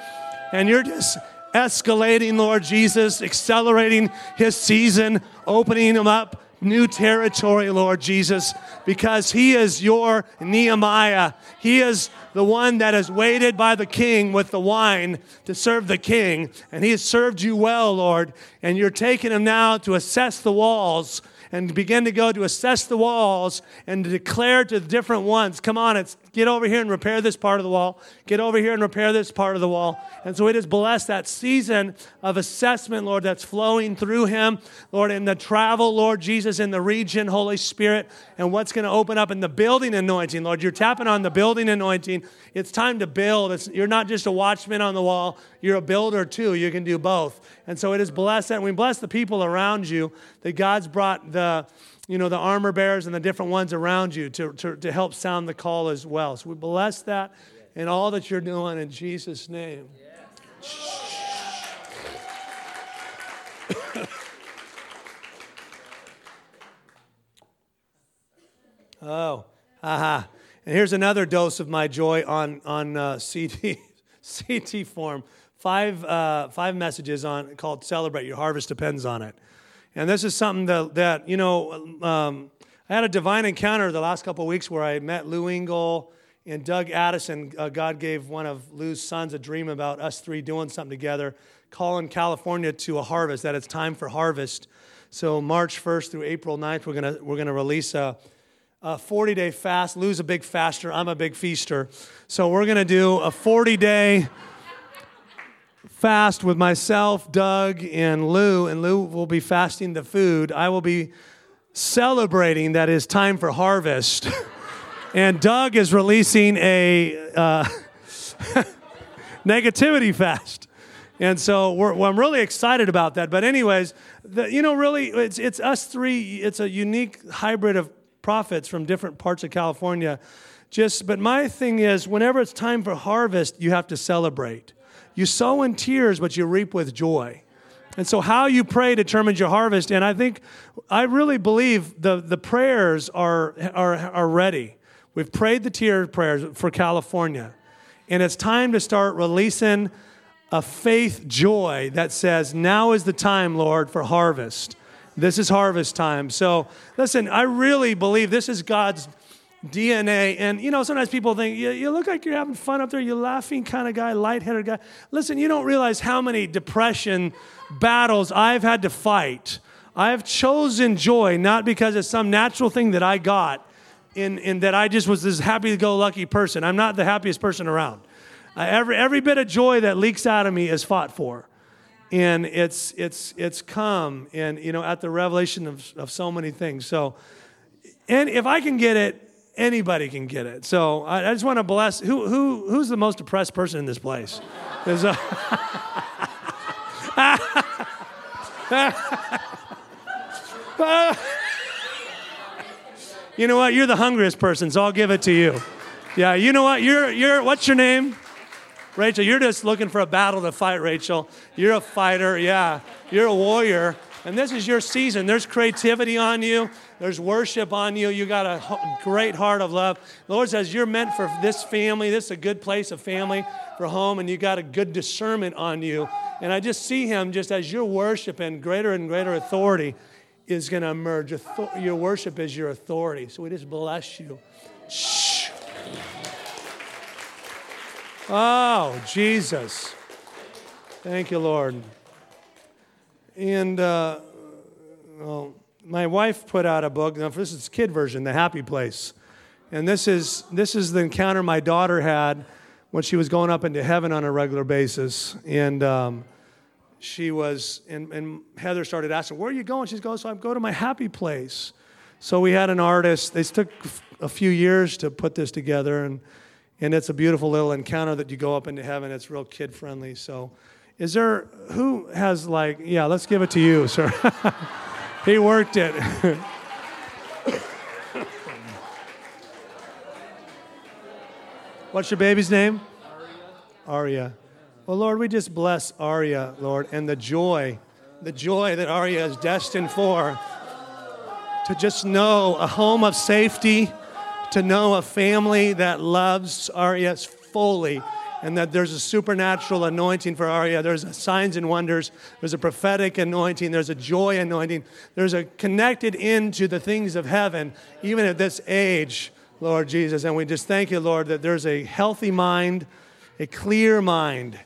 And you're just escalating, Lord Jesus, accelerating his season, opening him up, new territory, Lord Jesus, because he is your Nehemiah. He is the one that is waited by the king with the wine to serve the king, and he has served you well, Lord, and you're taking him now to assess the walls and begin to go to assess the walls and to declare to the different ones, come on, it's get over here and repair this part of the wall. Get over here and repair this part of the wall. And so we just bless that season of assessment, Lord, that's flowing through him, Lord, in the travel, Lord Jesus, in the region, Holy Spirit, and what's going to open up in the building anointing, Lord. You're tapping on the building anointing. It's time to build. You're not just a watchman on the wall. You're a builder too. You can do both. And so it is blessed. And we bless the people around you that God's brought the armor bearers and the different ones around you to help sound the call as well. So we bless that and all that you're doing in Jesus' name. Yes. Oh, aha. And here's another dose of my joy on CT form. Five messages on called Celebrate Your Harvest Depends On It. And this is something that I had a divine encounter the last couple of weeks where I met Lou Engel and Doug Addison. God gave one of Lou's sons a dream about us three doing something together, calling California to a harvest, that it's time for harvest. So March 1st through April 9th, we're gonna release a 40-day fast. Lou's a big faster. I'm a big feaster. So we're going to do a 40-day fast with myself, Doug, and Lou will be fasting the food. I will be celebrating that it's time for harvest, and Doug is releasing a negativity fast, and so I'm really excited about that. But anyways, really, it's us three. It's a unique hybrid of prophets from different parts of California. But my thing is, whenever it's time for harvest, you have to celebrate. You sow in tears, but you reap with joy. And so how you pray determines your harvest. And I really believe the prayers are ready. We've prayed the tear prayers for California. And it's time to start releasing a faith joy that says, now is the time, Lord, for harvest. This is harvest time. So listen, I really believe this is God's DNA. And, sometimes people think, you look like you're having fun up there. You're laughing kind of guy, lightheaded guy. Listen, you don't realize how many depression battles I've had to fight. I've chosen joy, not because it's some natural thing that I got in that I just was this happy-go-lucky person. I'm not the happiest person around. Every bit of joy that leaks out of me is fought for. And it's come, and, at the revelation of so many things. So, and if I can get it, anybody can get it. So I just want to bless who's the most depressed person in this place. You know what? You're the hungriest person, so I'll give it to you. Yeah, you know what? You're what's your name? Rachel, you're just looking for a battle to fight, Rachel. You're a fighter, yeah. You're a warrior. And this is your season. There's creativity on you. There's worship on you. You got a great heart of love. The Lord says you're meant for this family. This is a good place of family for home, and you got a good discernment on you. And I just see him just as you're worshiping, greater and greater authority is going to emerge. Your worship is your authority. So we just bless you. Shh. Oh, Jesus. Thank you, Lord. And my wife put out a book. Now, this is kid version, The Happy Place. And this is the encounter my daughter had when she was going up into heaven on a regular basis. And she was, and Heather started asking, where are you going? She's going, so I'm going to my happy place. So we had an artist. They took a few years to put this together. And it's a beautiful little encounter that you go up into heaven. It's real kid-friendly, so... Is there, who has like, yeah, let's give it to you, sir. He worked it. What's your baby's name? Aria. Well, Lord, we just bless Aria, Lord, and the joy that Aria is destined for, to just know a home of safety, to know a family that loves Aria fully. And that there's a supernatural anointing for Aria. There's signs and wonders. There's a prophetic anointing. There's a joy anointing. There's a connected into the things of heaven, even at this age, Lord Jesus. And we just thank you, Lord, that there's a healthy mind, a clear mind,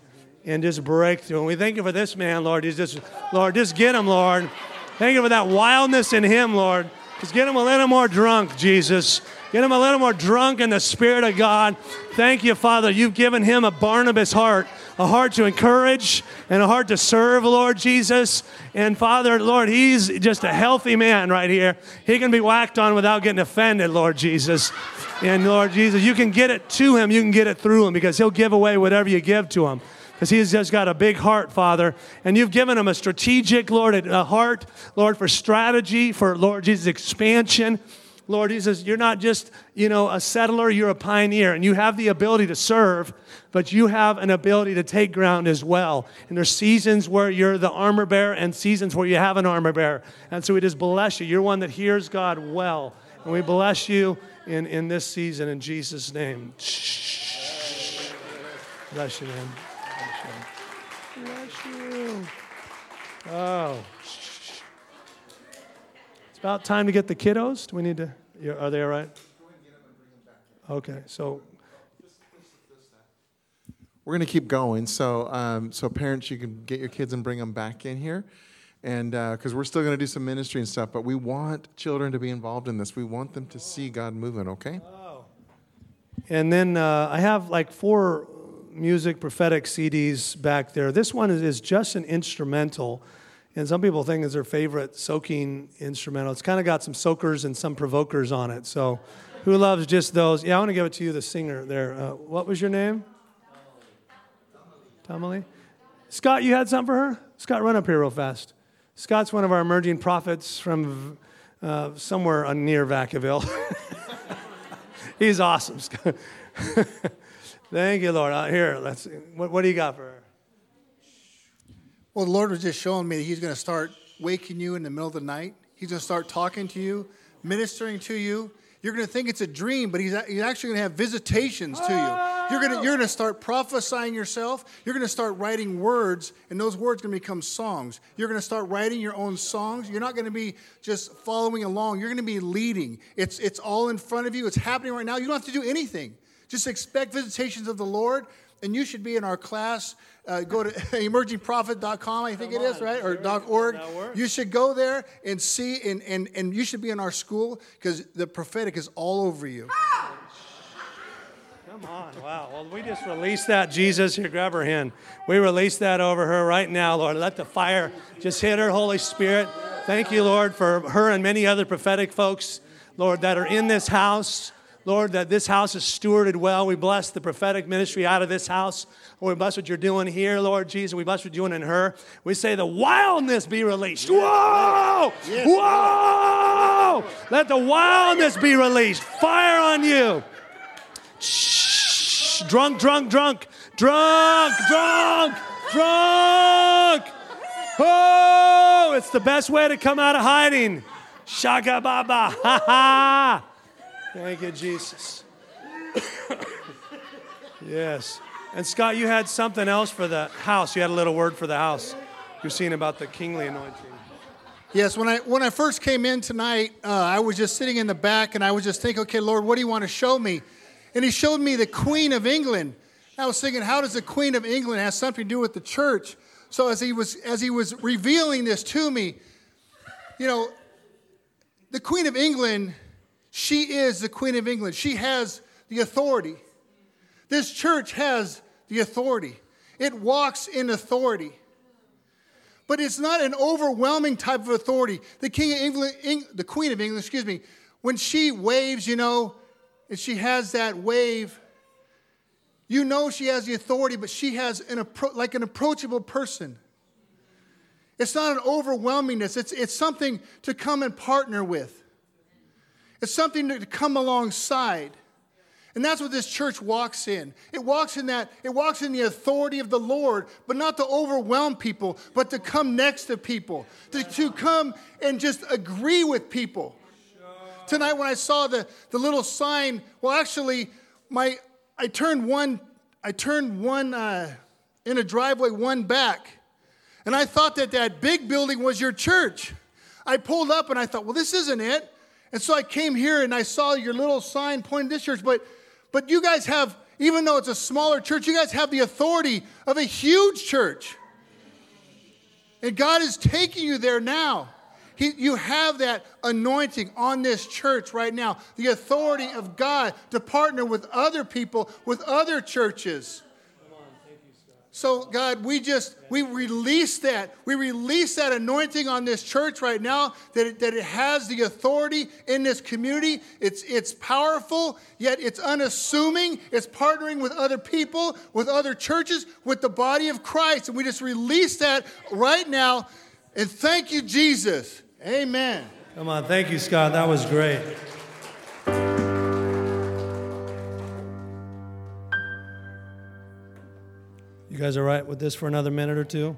and just breakthrough. And we thank you for this man, Lord. He's just, Lord, just get him, Lord. Thank you for that wildness in him, Lord. Just get him a little more drunk, Jesus. Get him a little more drunk in the Spirit of God. Thank you, Father. You've given him a Barnabas heart, a heart to encourage and a heart to serve, Lord Jesus. And Father, Lord, he's just a healthy man right here. He can be whacked on without getting offended, Lord Jesus. And Lord Jesus, you can get it to him. You can get it through him because he'll give away whatever you give to him. Because he's just got a big heart, Father. And you've given him a strategic, Lord, a heart, Lord, for strategy, for, Lord Jesus, expansion. Lord Jesus, you're not just, a settler, you're a pioneer, and you have the ability to serve, but you have an ability to take ground as well. And there's seasons where you're the armor bearer and seasons where you have an armor bearer. And so we just bless you. You're one that hears God well. And we bless you in this season in Jesus' name. Bless you, man. Bless you. Oh. It's about time to get the kiddos. Do we need to? Are they all right? Okay, so we're going to keep going. So parents, you can get your kids and bring them back in here, and because we're still going to do some ministry and stuff, but we want children to be involved in this. We want them to see God moving. Okay. Oh. And then I have like 4 music prophetic CDs back there. This one is just an instrumental. And some people think it's their favorite soaking instrumental. It's kind of got some soakers and some provokers on it. So who loves just those? Yeah, I want to give it to you, the singer there. What was your name? Tomali. Scott, you had something for her? Scott, run up here real fast. Scott's one of our emerging prophets from somewhere near Vacaville. He's awesome. Thank you, Lord. Here, let's see. What do you got for her? Well, the Lord was just showing me that he's going to start waking you in the middle of the night. He's going to start talking to you, ministering to you. You're going to think it's a dream, but he's actually going to have visitations to you. You're going to start prophesying yourself. You're going to start writing words, and those words are going to become songs. You're going to start writing your own songs. You're not going to be just following along. You're going to be leading. It's all in front of you. It's happening right now. You don't have to do anything. Just expect visitations of the Lord. And you should be in our class. Go to emergingprophet.com, I think it is, right? Or .org. You should go there and see, and you should be in our school because the prophetic is all over you. Come on. Wow. Well, we just released that, Jesus. Here, grab her hand. We release that over her right now, Lord. Let the fire just hit her, Holy Spirit. Thank you, Lord, for her and many other prophetic folks, Lord, that are in this house. Lord, that this house is stewarded well. We bless the prophetic ministry out of this house. We bless what you're doing here, Lord Jesus. We bless what you're doing in her. We say the wildness be released. Yes, whoa! Yes, whoa! Yes. Let the wildness be released. Fire on you. Shh. Drunk, drunk, drunk. Drunk, drunk, drunk. Oh, it's the best way to come out of hiding. Shaka baba. Ha ha. Thank you, Jesus. Yes. And Scott, you had something else for the house. You had a little word for the house. You're seeing about the kingly anointing. Yes, when I first came in tonight, I was just sitting in the back, and I was just thinking, okay, Lord, what do you want to show me? And he showed me the Queen of England. And I was thinking, how does the Queen of England have something to do with the church? So as he was revealing this to me, you know, the Queen of England, she is the Queen of England. She has the authority. This church has the authority. It walks in authority. But it's not an overwhelming type of authority. The King of England, the Queen of England, excuse me, when she waves, you know, and she has that wave, you know she has the authority, but she has an approachable person. It's not an overwhelmingness. It's something to come and partner with. It's something to come alongside. And that's what this church walks in. It walks in the authority of the Lord, but not to overwhelm people, but to come next to people, to come and just agree with people. Tonight when I saw the little sign, well, actually, I turned one in a driveway, one back, and I thought that big building was your church. I pulled up and I thought, well, this isn't it. And so I came here and I saw your little sign pointing this church, but you guys have, even though it's a smaller church, you guys have the authority of a huge church. And God is taking you there now. You have that anointing on this church right now, the authority of God to partner with other people, with other churches. So, God, we release that. We release that anointing on this church right now, that it has the authority in this community. It's powerful, yet it's unassuming. It's partnering with other people, with other churches, with the body of Christ. And we just release that right now. And thank you, Jesus. Amen. Come on. Thank you, Scott. That was great. You guys all right with this for another minute or two?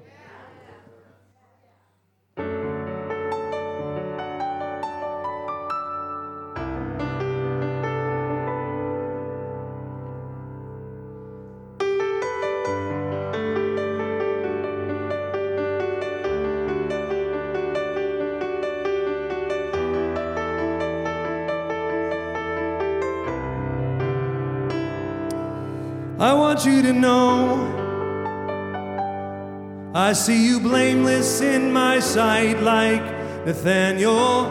I want you to know I see you blameless in my sight like Nathaniel.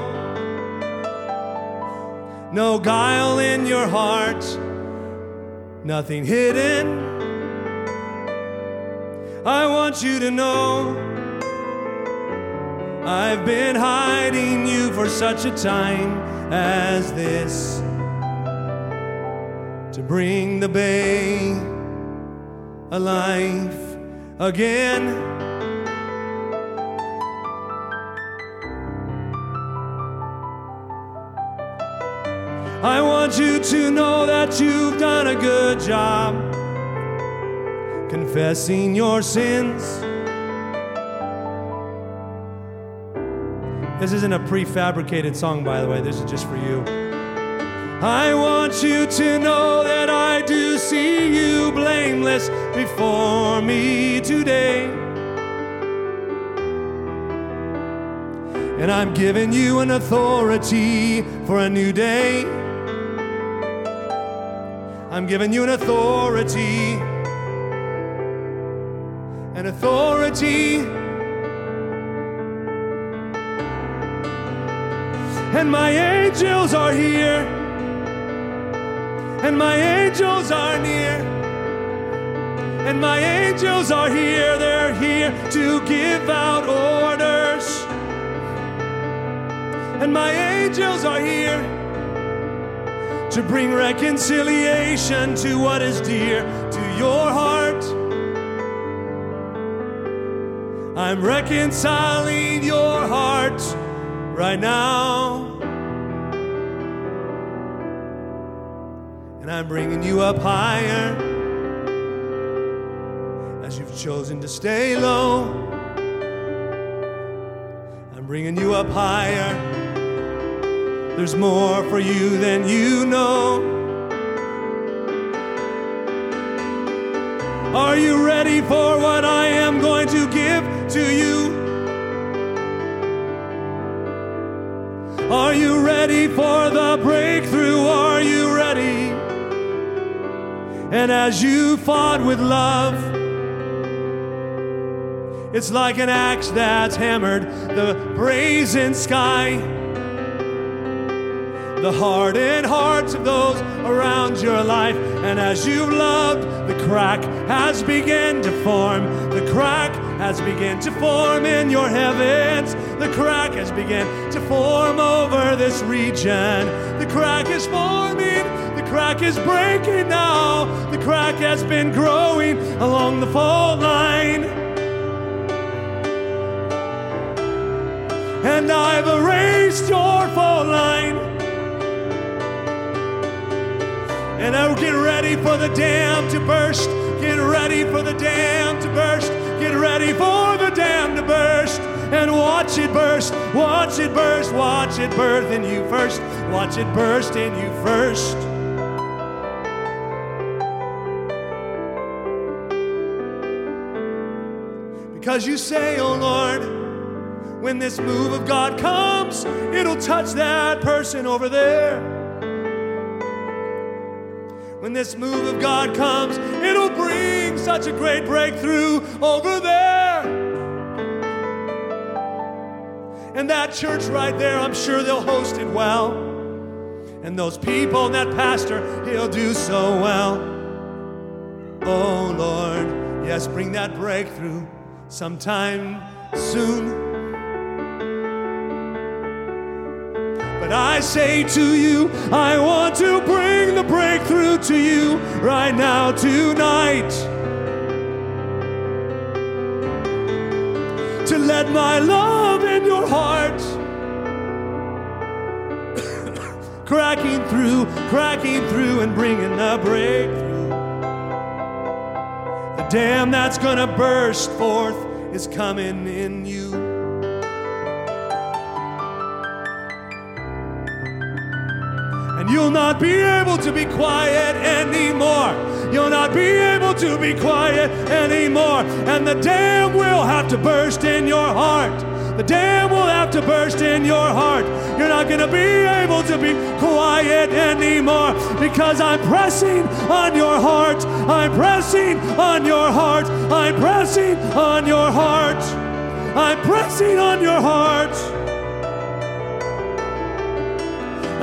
No guile in your heart, nothing hidden. I want you to know I've been hiding you for such a time as this, to bring the bay alive again. I want you to know that you've done a good job confessing your sins. This isn't a prefabricated song, by the way. This is just for you. I want you to know that I do see you blameless before me today. And I'm giving you an authority for a new day. I'm giving you an authority. And my angels are here. And my angels are near. And my angels are here. They're here to give out orders. And my angels are here to bring reconciliation to what is dear to your heart. I'm reconciling your heart right now. and I'm bringing you up higher. As you've chosen to stay low, I'm bringing you up higher. There's more for you than you know. Are you ready for what I am going to give to you? Are you ready for the breakthrough? Are you ready? And as you fought with love, it's like an axe that's hammered the brazen sky. The hardened hearts of those around your life. And as you've loved, the crack has begun to form. The crack has begun to form in your heavens. The crack has begun to form over this region. The crack is forming. The crack is breaking now. The crack has been growing along the fault line. And I've erased your fault line. And I get ready for the dam to burst. Get ready for the dam to burst. Get ready for the dam to burst. And watch it burst. Watch it burst. Watch it birth in you first. Watch it burst in you first. Because you say, oh Lord, when this move of God comes, it'll touch that person over there. When this move of God comes, it'll bring such a great breakthrough over there. And that church right there, I'm sure they'll host it well. And those people and that pastor, he'll do so well. Oh, Lord, yes, bring that breakthrough sometime soon. But I say to you, I want to bring the breakthrough to you right now, tonight. To let my love in your heart, cracking through and bringing the breakthrough. The dam that's gonna burst forth is coming in you. You'll not be able to be quiet anymore. You'll not be able to be quiet anymore. And the dam will have to burst in your heart. The dam will have to burst in your heart. You're not going to be able to be quiet anymore because I'm pressing on your heart. I'm pressing on your heart. I'm pressing on your heart. I'm pressing on your heart.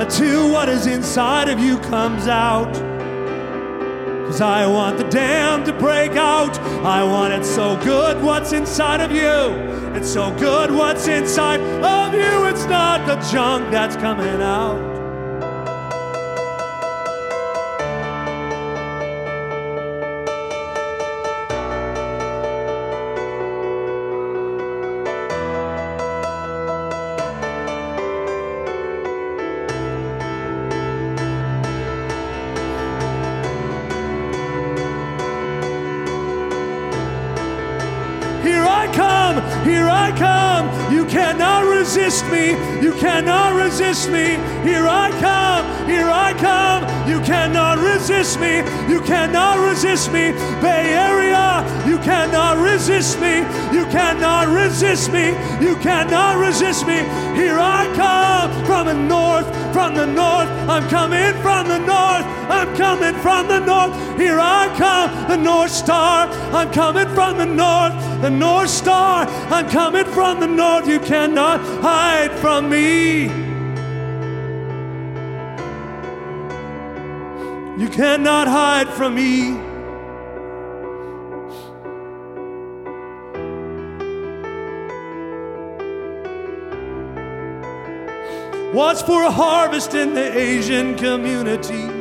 Until what is inside of you comes out. Cause I want the dam to break out. I want it so good what's inside of you. It's so good what's inside of you. It's not the junk that's coming out. Me. You cannot resist me. Here I come. Here I come. You cannot resist me. You cannot resist me. Bay Area, you cannot resist me. You cannot resist me. You cannot resist me. Here I come from the north, from the north. I'm coming from the north. I'm coming from the north. Here I come, the North Star. I'm coming from the north. The North Star, I'm coming from the north. You cannot hide from me. You cannot hide from me. Watch for a harvest in the Asian community.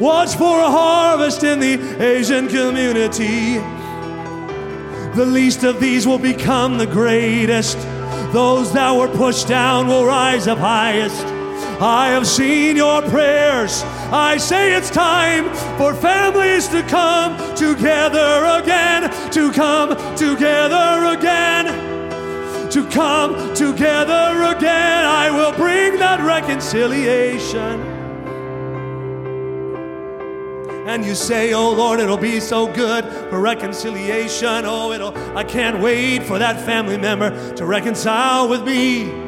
Watch for a harvest in the Asian community. The least of these will become the greatest. Those that were pushed down will rise up highest. I have seen your prayers. I say it's time for families to come together again, to come together again, to come together again. I will bring that reconciliation. And you say, oh Lord, it'll be so good for reconciliation. Oh, I can't wait for that family member to reconcile with me.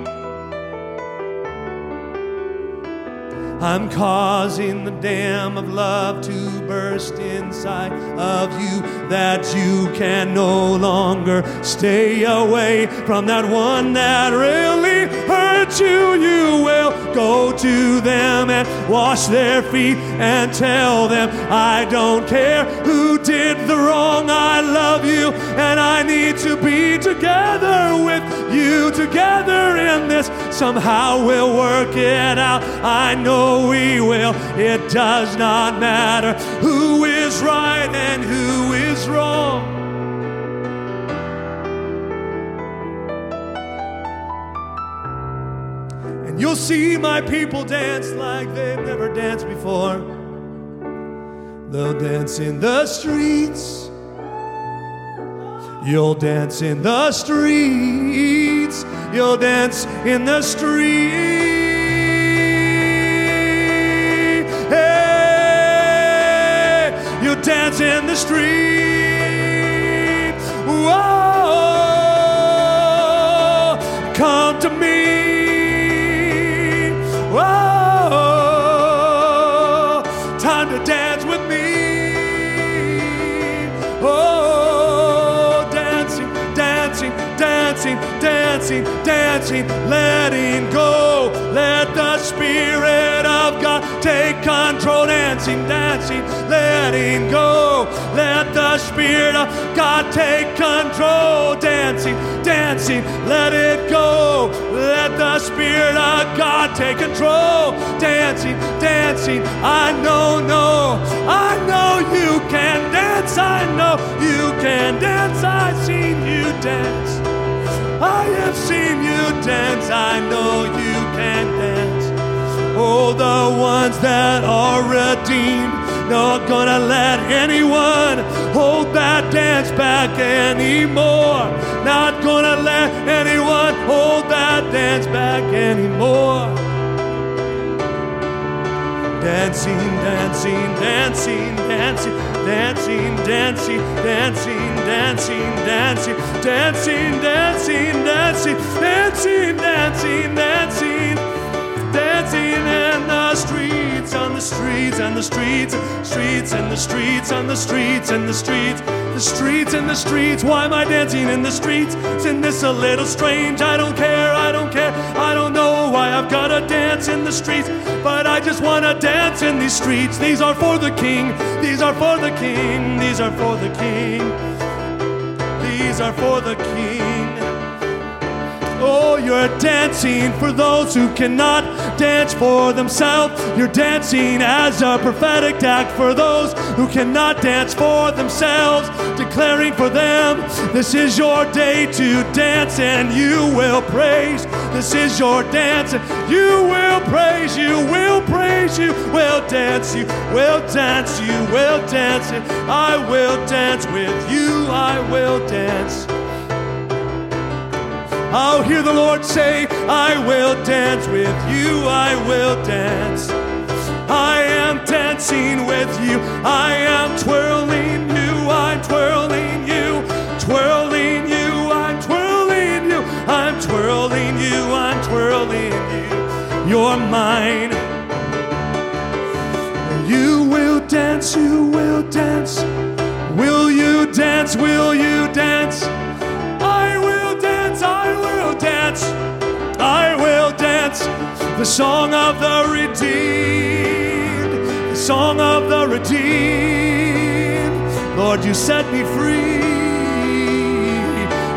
I'm causing the dam of love to burst inside of you, that you can no longer stay away from that one that really hurt you. You will go to them and wash their feet and tell them, I don't care who did the wrong, I love you and I need to be together with you. Together in this, somehow we'll work it out. I know we will. It does not matter who is right and who is wrong. And you'll see my people dance like they've never danced before. They'll dance in the streets. You'll dance in the streets. You'll dance in the streets. Dance in the street. Whoa, come to me. Whoa, time to dance with me. Oh, dancing, dancing, dancing, dancing, dancing, letting go. Let the Spirit of God take control. Dancing, dancing, letting go. Let the Spirit of God take control. Dancing, dancing, let it go. Let the Spirit of God take control. Dancing, dancing, I know you can dance. I know you can dance. I've seen you dance. I have seen you dance. I know you can dance. Oh, the ones that are redeemed, not gonna let anyone hold that dance back anymore. Not gonna let anyone hold that dance back anymore. Dancing, dancing, dancing, dancing, dancing, dancing, dancing, dancing, dancing, dancing, dancing, dancing, dancing, dancing, dancing. Dancing in the streets, on the streets, on the streets, streets, and the streets, on the streets, and the streets, the streets, and the streets. Why am I dancing in the streets? Isn't this a little strange? I don't care, I don't care, I don't know why I've gotta dance in the streets, but I just wanna dance in these streets. These are for the King, these are for the King, these are for the King, these are for the King. Oh, you're dancing for those who cannot dance for themselves. You're dancing as a prophetic act for those who cannot dance for themselves, declaring for them, this is your day to dance and you will praise. This is your dance and you will praise, you will praise, you will dance, you will dance, you will dance, and I will dance with you, I will dance. I'll hear the Lord say, I will dance with you, I will dance. I am dancing with you, I am twirling you, I'm twirling you, twirling you, I'm twirling you, I'm twirling you, I'm twirling you. You're mine. You will dance, you will dance. Will you dance, will you dance? I will dance the song of the redeemed, the song of the redeemed. Lord, you set me free,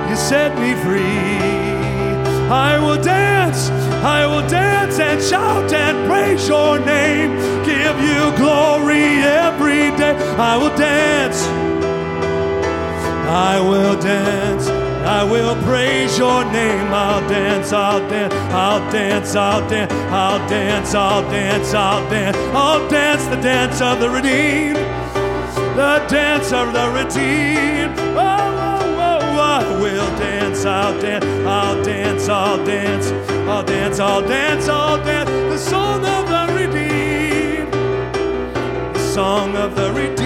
you set me free. I will dance and shout and praise your name, give you glory every day. I will dance, I will dance. I will praise your name, I'll dance, I'll I'll dance, I'll dance, I'll dance, I'll dance, I'll dance, I'll dance, I'll dance the dance of the redeemed, the dance of the redeemed. Oh, I will dance, I'll dance, I'll dance, I'll dance, I'll dance, I'll dance, I'll dance, the song of the redeemed, the song of the redeemed.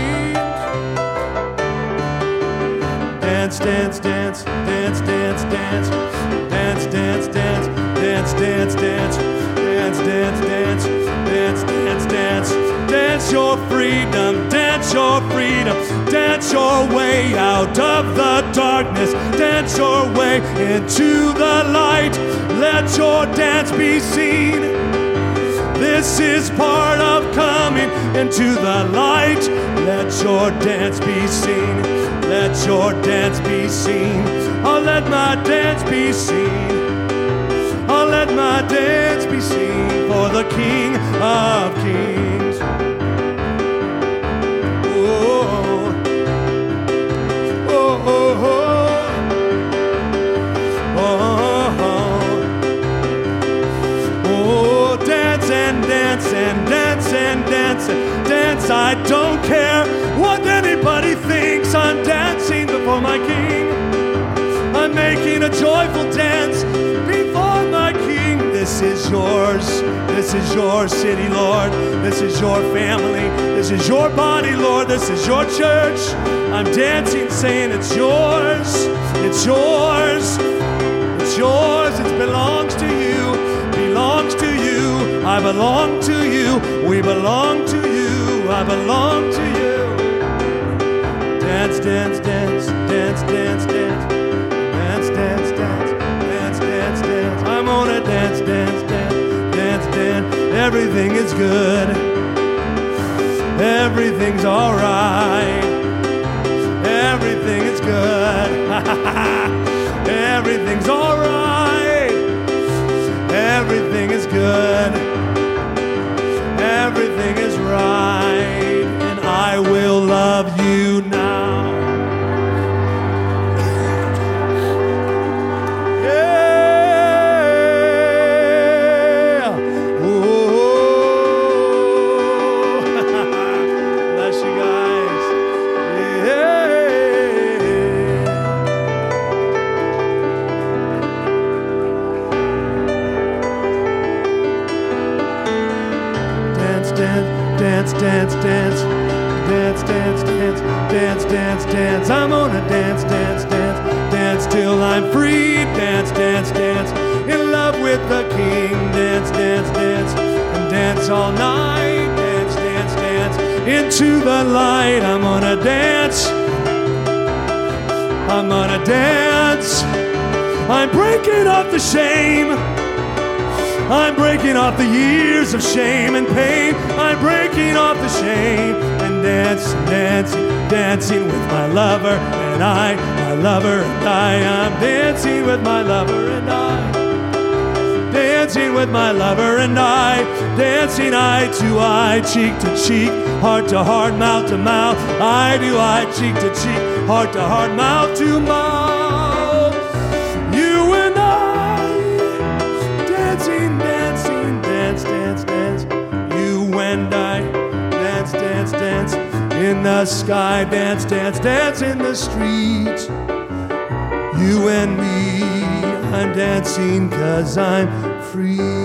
Dance, dance, dance, dance, dance, dance, dance, dance, dance, dance, dance, dance, dance, dance, dance, dance, dance, dance, dance your freedom, dance your freedom, dance your way out of the darkness, dance your way into the light, let your dance be seen. This is part of coming into the light, let your dance be seen. Let your dance be seen. Oh, let my dance be seen. Oh, let my dance be seen for the King of Kings. Oh, oh, oh, oh, oh, oh, oh, dance and dance and dance and dance and dance. I don't care what anybody thinks. I'm dancing before my King. I'm making a joyful dance before my King. This is yours. This is your city, Lord. This is your family. This is your body, Lord. This is your church. I'm dancing, saying it's yours. It's yours. It's yours. It belongs to you. Belongs to you. I belong to you. We belong to you. I belong to you. Dance, dance, dance, dance, dance, dance, dance, dance, dance, dance, dance, dance. I'm gonna dance, dance, dance, dance, dance. Everything is good. Everything's alright. Everything is good. Everything's alright. Everything is good. Everything is right. And I will love you now. Dance, dance, dance, dance, dance, dance, dance, dance. I'm gonna dance, dance, dance, dance till I'm free. Dance, dance, dance, in love with the King. Dance, dance, dance, and dance all night. Dance, dance, dance, into the light. I'm gonna dance. I'm gonna dance. I'm breaking off the shame. I'm breaking off the years of shame and pain. I'm breaking off the shame and dancing, dancing, dancing with my lover and I, my lover and I. I'm dancing with my lover and I, dancing with my lover and I, dancing eye to eye, cheek to cheek, heart to heart, mouth to mouth, eye to eye, cheek to cheek, heart to heart, mouth to mouth. Dance in the sky, dance, dance, dance in the street. You and me, I'm dancing 'cause I'm free.